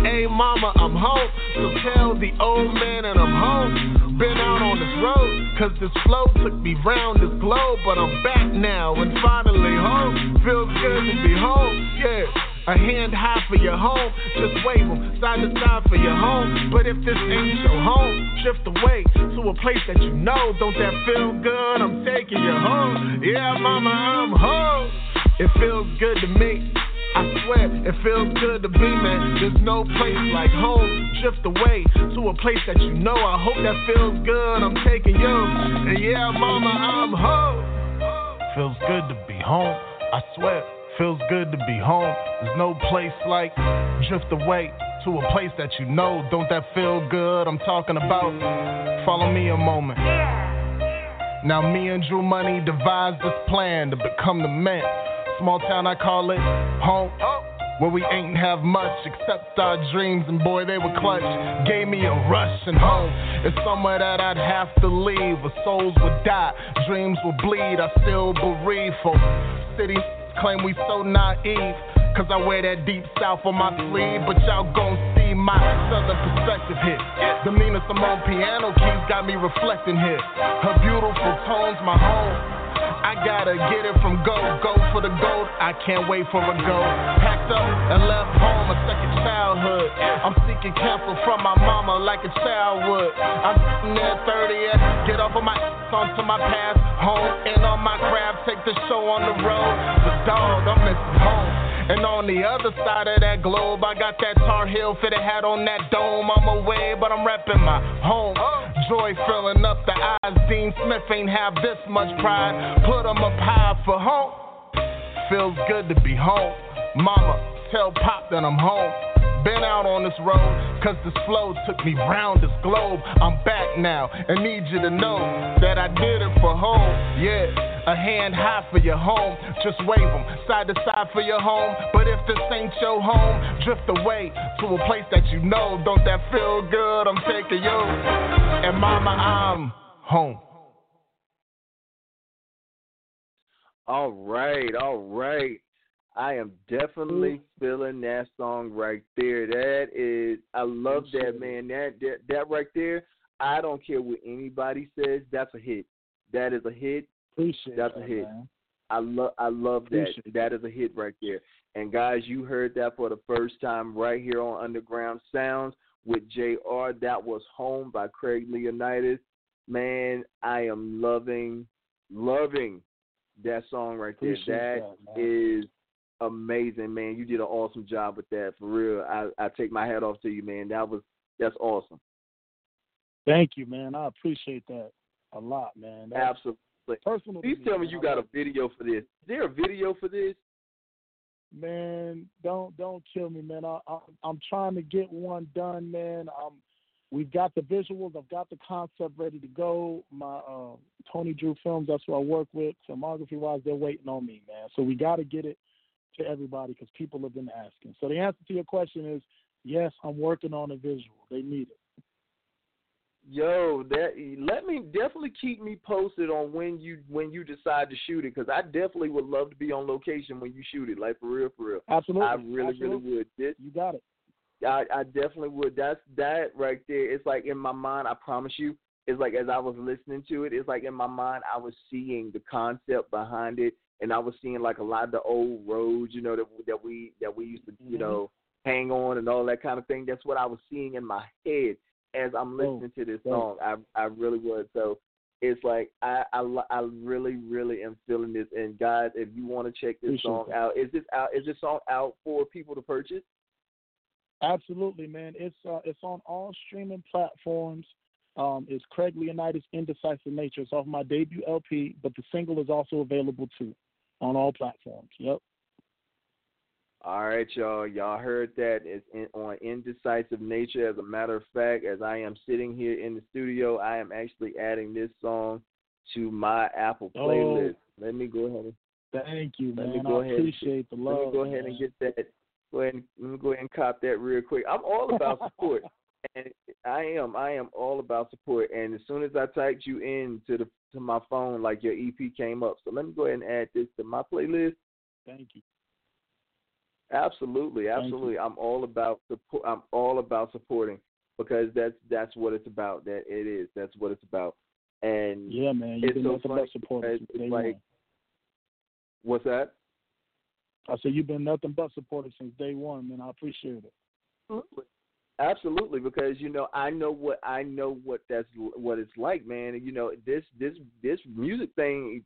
hey mama, I'm home. So tell the old man that I'm home. Been out on this road, cause this flow took me round this globe. But I'm back now and finally home. Feels good to be home, yeah. A hand high for your home, just wave them side to side for your home. But if this ain't your home, drift away to a place that you know. Don't that feel good? I'm taking you home. Yeah, mama, I'm home. It feels good to me, I swear, it feels good to be, man. There's no place like home. Drift away to a place that you know. I hope that feels good, I'm taking you. And yeah, mama, I'm home. Feels good to be home, I swear. Feels good to be home. There's no place like drift away to a place that you know. Don't that feel good, I'm talking about. Follow me a moment. Now me and Drew Money devised this plan to become the man. Small town, I call it home, where we ain't have much except our dreams, and boy, they were clutch. Gave me a rush, and home is somewhere that I'd have to leave, where souls would die, dreams would bleed. I still bereave for city claim we so naive, cause I wear that deep south on my sleeve. But y'all gon' see my southern perspective here. The meanest among piano keys got me reflecting here. Her beautiful tones, my home. I gotta get it from gold, go for the gold, I can't wait for a go. Packed up and left home, a second childhood. I'm seeking counsel from my mama like a child would. I'm sitting there thirty, get off of my ass onto my past home, and on my craft, take the show on the road. But dog, I'm missing home. And on the other side of that globe, I got that Tar Heel fitted hat on that dome. I'm away, but I'm repping my home. Joy filling up the eyes. Dean Smith ain't have this much pride. Put him up high for home. Feels good to be home. Mama, tell Pop that I'm home. Been out on this road, cause this flow took me round this globe. I'm back now and need you to know that I did it for home. Yeah, a hand high for your home. Just wave them side to side for your home. But if this ain't your home, drift away to a place that you know. Don't that feel good? I'm taking you. And mama, I'm home. All right, all right. I am definitely feeling that song right there. That is, I love that, man. That, that that right there, I don't care what anybody says, that's a hit. That is a hit. Appreciate that's that, a hit. Man. I love I love that. Appreciate that is a hit right there. And guys, you heard that for the first time right here on Underground Soundz with Jay'e R. That was Home by Craig Leonidas. Man, I am loving, loving that song right there. Appreciate that, that is amazing, man. You did an awesome job with that, for real. I, I take my hat off to you, man. That was that's awesome. Thank you, man. I appreciate that a lot, man. That's absolutely. Personal. Please tell me you got a video for this. Is there a video for this? Man, don't don't kill me, man. I, I I'm trying to get one done, man. Um, we've got the visuals. I've got the concept ready to go. My uh, Tony Drew Films. That's who I work with. Filmography wise, they're waiting on me, man. So we got to get it to everybody because people have been asking. So the answer to your question is, yes, I'm working on a visual. They need it. Yo, that let me definitely keep me posted on when you when you decide to shoot it, because I definitely would love to be on location when you shoot it. Like for real, for real. Absolutely, I really, Absolutely. really would. This, you got it. I, I definitely would. That's that right there. It's like in my mind. I promise you. It's like as I was listening to it, it's like in my mind I was seeing the concept behind it, and I was seeing like a lot of the old roads, you know, that that we that we used to, mm-hmm. you know, hang on and all that kind of thing. That's what I was seeing in my head as I'm listening oh, to this song. I I really would. So it's like I, I, I really really am feeling this. And guys, if you want to check this song that. out, is this out? Is this song out for people to purchase? Absolutely, man. It's uh, it's on all streaming platforms. Um, it's Craig Leonidas, Indecisive Nature. It's off my debut L P, but the single is also available, too, on all platforms. Yep. All right, y'all. Y'all heard that. It's in, on Indecisive Nature. As a matter of fact, as I am sitting here in the studio, I am actually adding this song to my Apple playlist. Oh, let me go ahead and thank you, let man. Me go I ahead appreciate and, the love. Let me go ahead man. and get that. Go ahead and, let me go ahead and cop that real quick. I'm all about support. And I am, I am all about support. And as soon as I typed you in to the to my phone, like your E P came up. So let me go ahead and add this to my playlist. Thank you. Absolutely, absolutely. Thank you. I'm all about support. I'm all about supporting because that's that's what it's about. That it is. That's what it's about. And yeah, man, you've been so nothing but supporters. It's like, one. What's that? I said you've been nothing but supporters since day one, man. I appreciate it. Absolutely. Absolutely, because you know I know what I know what that's what it's like, man. You know this this this music thing.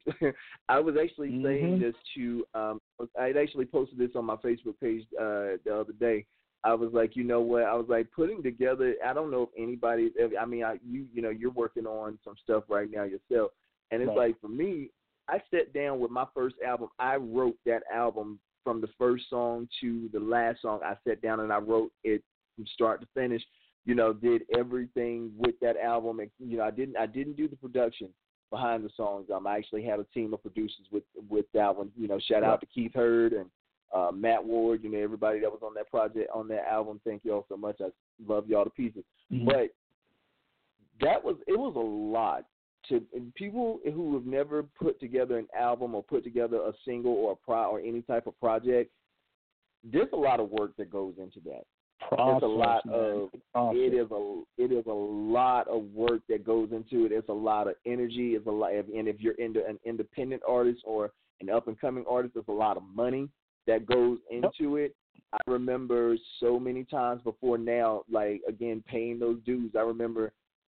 I was actually mm-hmm. saying this to. Um, I actually posted this on my Facebook page uh, the other day. I was like, you know what? I was like putting together. I don't know if anybody. I mean, I, you you know you're working on some stuff right now yourself, and it's right. like for me, I sat down with my first album. I wrote that album from the first song to the last song. I sat down and I wrote it. From start to finish, you know, did everything with that album. And, you know, I didn't I didn't do the production behind the songs. Um, I actually had a team of producers with with that one. You know, shout out to Keith Hurd and uh, Matt Ward. You know, everybody that was on that project on that album. Thank y'all so much. I love y'all to pieces. Mm-hmm. But that was it was a lot to people who have never put together an album or put together a single or a pro or any type of project. There's a lot of work that goes into that. Process, it's a lot man. of Process. it is a it is a lot of work that goes into it. It's a lot of energy. It's a lot, of, and if you're into an independent artist or an up and coming artist, it's a lot of money that goes into yep. it. I remember so many times before now, like again paying those dues. I remember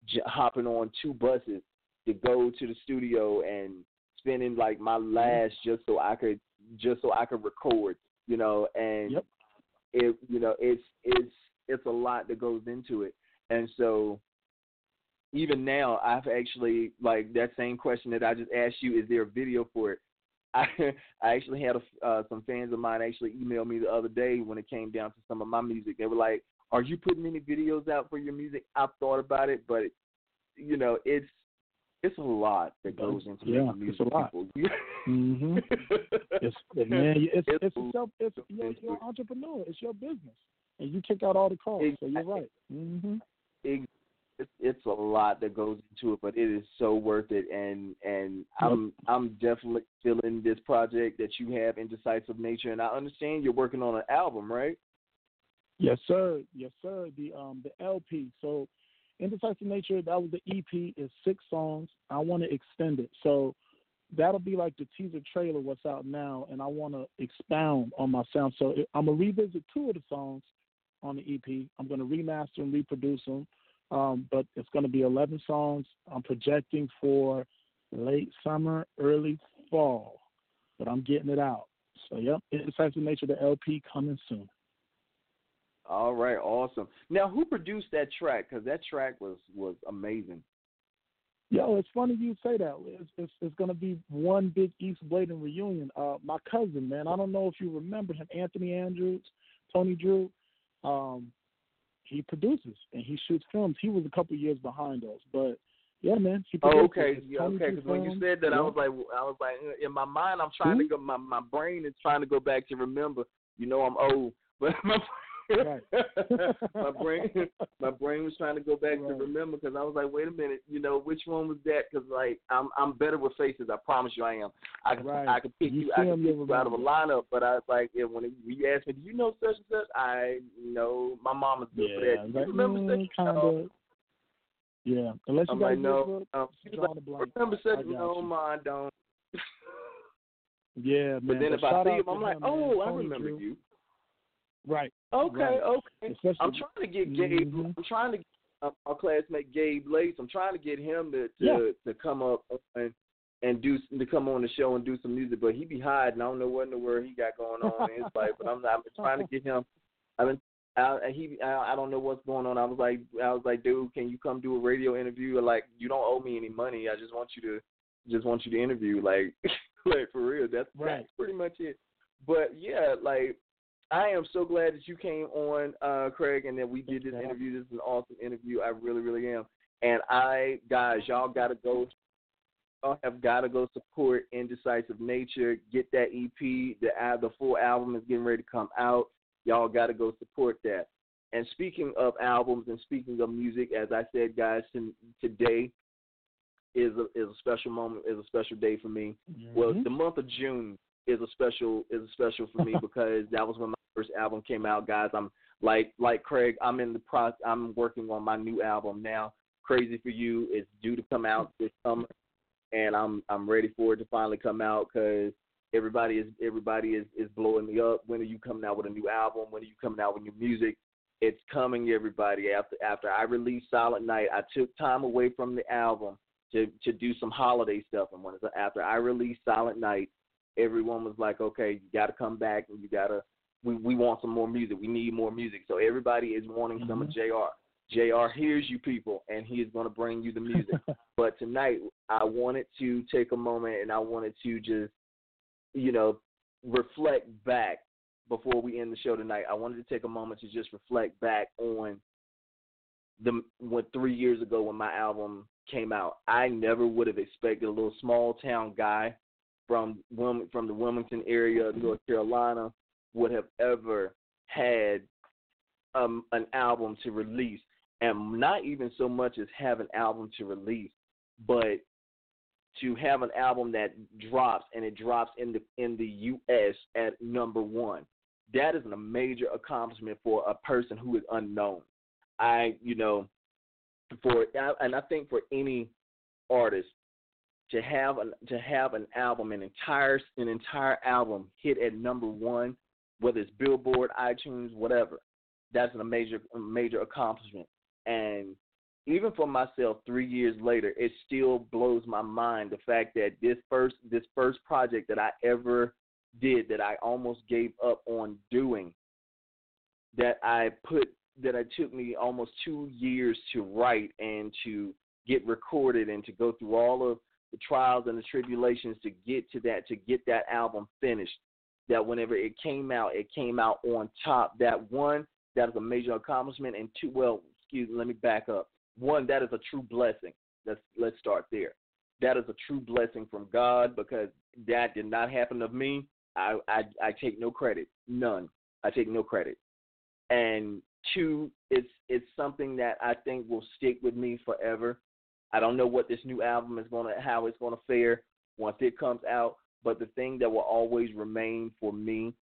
j- hopping on two buses to go to the studio and spending like my last mm-hmm. just so I could just so I could record, you know, and. Yep. It you know it's it's it's a lot that goes into it, and so even now I've actually like that same question that I just asked you: is there a video for it? I I actually had a, uh, some fans of mine actually email me the other day when it came down to some of my music. They were like, "Are you putting any videos out for your music?" I've thought about it, but it, you know it's it's a lot that goes into yeah, making music. It's a lot. mm-hmm. It's man, it's it's, it's, yourself, it's you're, you're an entrepreneur. It's your business, and you kick out all the calls. It, so you're right. Mm-hmm. It, it's it's a lot that goes into it, but it is so worth it. And and yep. I'm I'm definitely feeling this project that you have, Indecisive Nature. And I understand you're working on an album, right? Yes, sir. Yes, sir. The um the L P. So. Indecisive Nature, that was the E P, is six songs. I want to extend it. So that'll be like the teaser trailer, what's out now, and I want to expound on my sound. So I'm going to revisit two of the songs on the E P. I'm going to remaster and reproduce them, um, but it's going to be eleven songs. I'm projecting for late summer, early fall, but I'm getting it out. So, yep, Indecisive Nature, the L P, coming soon. All right, awesome. Now, who produced that track? Because that track was, was amazing. Yo, it's funny you say that. It's, it's, it's going to be one big East Bladen reunion. Uh, my cousin, man, I don't know if you remember him, Anthony Andrews, Tony Drew. Um, he produces and he shoots films. He was a couple years behind us, but yeah, man. He oh, okay, yeah, okay. Because when you said that, yeah. I was like, I was like, in my mind, I'm trying mm-hmm. to go. My, my brain is trying to go back to remember. You know, I'm old, but my Right. my brain, my brain was trying to go back right. to remember because I was like, wait a minute, you know, which one was that? Because like, I'm I'm better with faces. I promise you, I am. I can right. I can pick you, you I can pick you out of a lineup. But I was like, yeah, when you asked me, do you know such and such? I you know my mama's good yeah, for that. Do you remember mm, such and such? Yeah, unless you I'm like, no. Um, she was like, remember such? No, ma, I don't. Yeah, man. But then but if I see him, I'm like, oh, I remember you. you. Right. Okay, right. okay. Especially, I'm trying to get Gabe. Mm-hmm. I'm trying to get uh, our classmate Gabe Lace. I'm trying to get him to to, yeah. to come up and and do to come on the show and do some music. But he be hiding. I don't know what in the world he got going on in his life. But I'm not. I've been trying to get him. I've been. I, he. I, I don't know what's going on. I was like. I was like, dude, can you come do a radio interview? Or like, you don't owe me any money. I just want you to. Just want you to interview. Like, like for real. That's right. That's pretty much it. But yeah, like. I am so glad that you came on, uh, Craig, and that we did this interview. This is an awesome interview. I really, really am. And I, guys, y'all gotta go. Y'all have gotta go support Indecisive Nature. Get that E P. The the full album is getting ready to come out. Y'all gotta go support that. And speaking of albums and speaking of music, as I said, guys, today is a, is a special moment. Is a special day for me. Mm-hmm. Well, the month of June. Is a special is a special for me because that was when my first album came out, guys. I'm like like Craig. I'm in the process. I'm working on my new album now. Crazy for You is due to come out this summer, and I'm I'm ready for it to finally come out because everybody is everybody is, is blowing me up. When are you coming out with a new album? When are you coming out with new music? It's coming, everybody. After after I released Silent Night, I took time away from the album to to do some holiday stuff. And when after I released Silent Night. Everyone was like, okay, you got to come back and you got to, we, we want some more music. We need more music. So everybody is wanting mm-hmm. some of Jay'e R. Jay'e R. hears you people, and he is going to bring you the music. But tonight I wanted to take a moment and I wanted to just, you know, reflect back before we end the show tonight. I wanted to take a moment to just reflect back on the when three years ago when my album came out. I never would have expected a little small town guy from from the Wilmington area of North Carolina would have ever had um, an album to release, and not even so much as have an album to release, but to have an album that drops and it drops in the in the U S at number one. That is a major accomplishment for a person who is unknown. I you know for and I think for any artist. To have an to have an album, an entire an entire album hit at number one, whether it's Billboard, iTunes, whatever, that's a major a major accomplishment. And even for myself, three years later, it still blows my mind the fact that this first this first project that I ever did, that I almost gave up on doing, that I put that it took me almost two years to write and to get recorded and to go through all of the trials and the tribulations to get to that, to get that album finished, that whenever it came out, it came out on top. That one, that is a major accomplishment, and two, well, excuse me, let me back up. One, that is a true blessing. Let's, let's start there. That is a true blessing from God because that did not happen to me. I, I, I take no credit, none. I take no credit. And two, it's, it's something that I think will stick with me forever. I don't know what this new album is going to, how it's going to fare once it comes out, but the thing that will always remain for me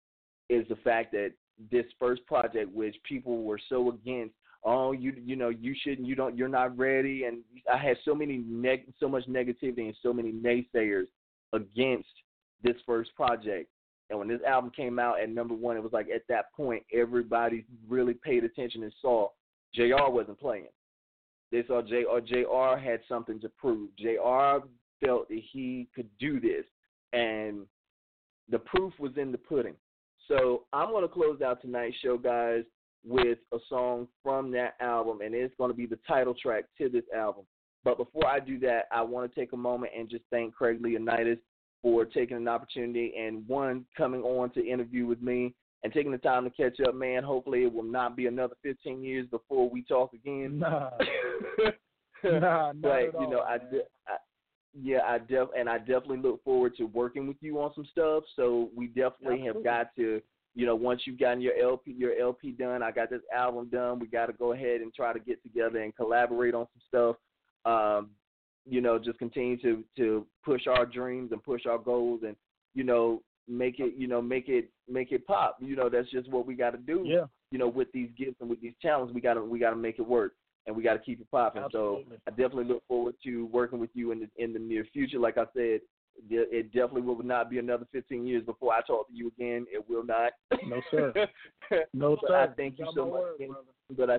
is the fact that this first project, which people were so against, oh, you you know, you shouldn't, you don't, you're not ready, and I had so many neg- so much negativity and so many naysayers against this first project. And when this album came out at number one, it was like at that point everybody really paid attention and saw Jay'e R wasn't playing. They saw Jay'e R. had something to prove. Jay'e R. felt that he could do this, and the proof was in the pudding. So I'm going to close out tonight's show, guys, with a song from that album, and it's going to be the title track to this album. But before I do that, I want to take a moment and just thank Craig Leonidas for taking an opportunity and, one, coming on to interview with me. And taking the time to catch up, man. Hopefully it will not be another fifteen years before we talk again. Nah, nah, not but, at all, you know, I, de- I, yeah, I def and I definitely look forward to working with you on some stuff. So we definitely Absolutely. have got to you know, once you've gotten your L P, your L P done, I got this album done, we got to go ahead and try to get together and collaborate on some stuff. Um, you know, just continue to, to push our dreams and push our goals and, you know, make it, you know, make it, make it pop. You know, that's just what we got to do, yeah. you know, with these gifts and with these challenges, we got to, we got to make it work and we got to keep it popping. So I definitely look forward to working with you in the, in the near future. Like I said, it definitely will not be another fifteen years before I talk to you again. It will not. No, sir. No, sir. I thank you so much. Again, but I,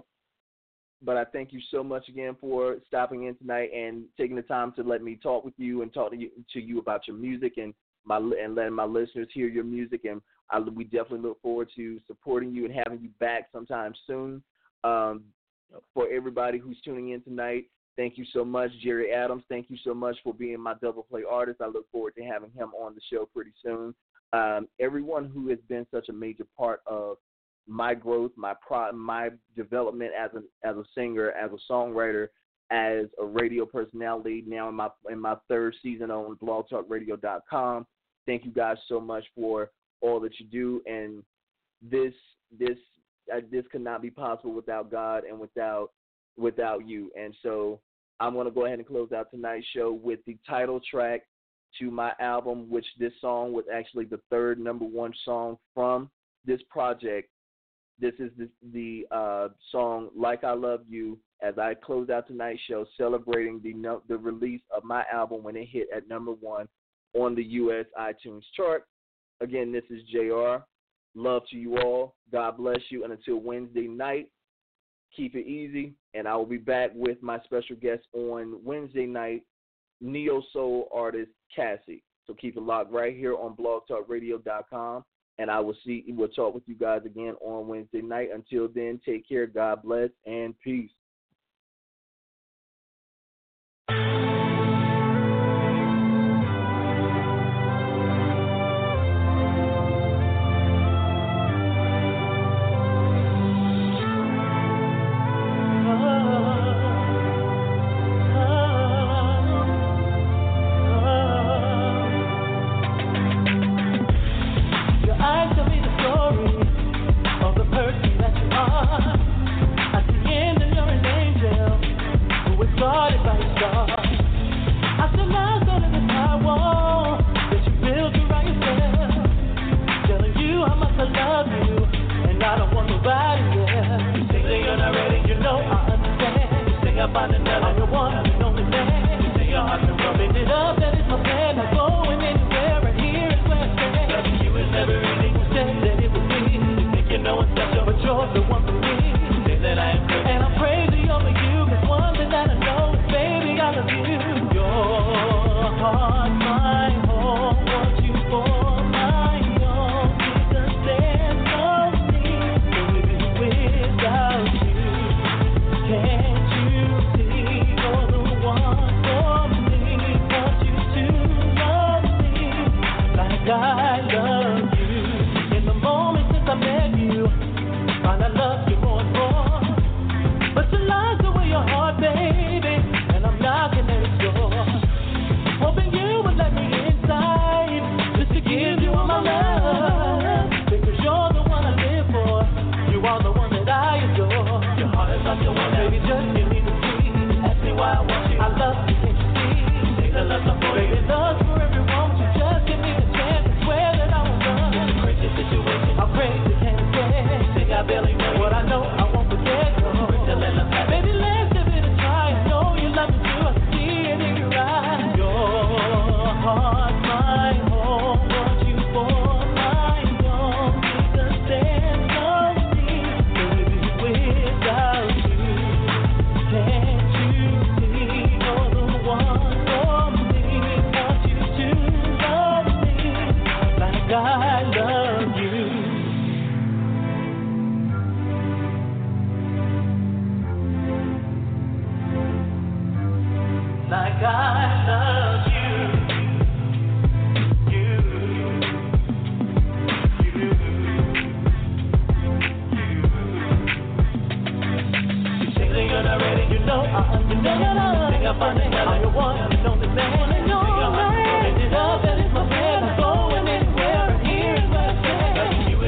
but I thank you so much again for stopping in tonight and taking the time to let me talk with you and talk to you, to you about your music and my and letting my listeners hear your music. And I, we definitely look forward to supporting you and having you back sometime soon. Um, for everybody who's tuning in tonight, thank you so much, Jerry Adams. Thank you so much for being my double play artist. I look forward to having him on the show pretty soon. Um, everyone who has been such a major part of my growth, my pro, my development as an as a singer, as a songwriter, as a radio personality. Now in my in my third season on blog talk radio dot com. Thank you guys so much for all that you do. And this this uh, this could not be possible without God and without. without you. And so I'm going to go ahead and close out tonight's show with the title track to my album, which this song was actually the third number one song from this project. This is the, the uh, song, Like I Love You, as I close out tonight's show, celebrating the, no, the release of my album when it hit at number one on the U S iTunes chart. Again, this is Jay'e R. Love to you all. God bless you. And until Wednesday night, keep it easy, and I will be back with my special guest on Wednesday night, neo soul artist Cassie. So keep it locked right here on blog talk radio dot com, and I will see. We'll talk with you guys again on Wednesday night. Until then, take care. God bless and peace.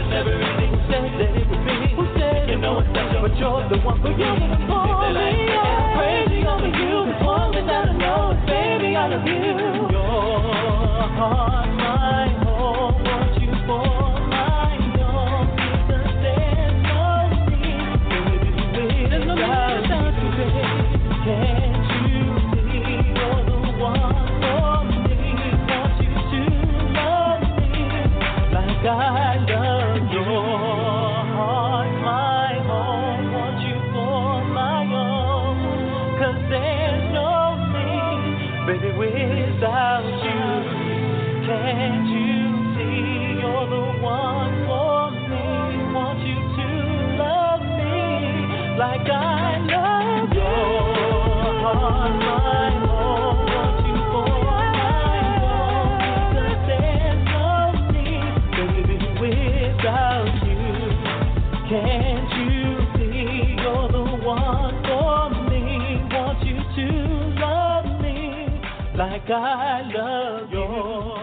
Never the one for you. They like me, I'm crazy over you. As long as I don't know, baby, I love you. Your heart, my home, what you for? I love your heart, my home. Want you for my own, 'cause there's no me, baby, without you. Can't you see you're the one for me? Want you to love me like I love your heart, my home. Without you, can't you see you're the one for me? Want you to love me like I love you.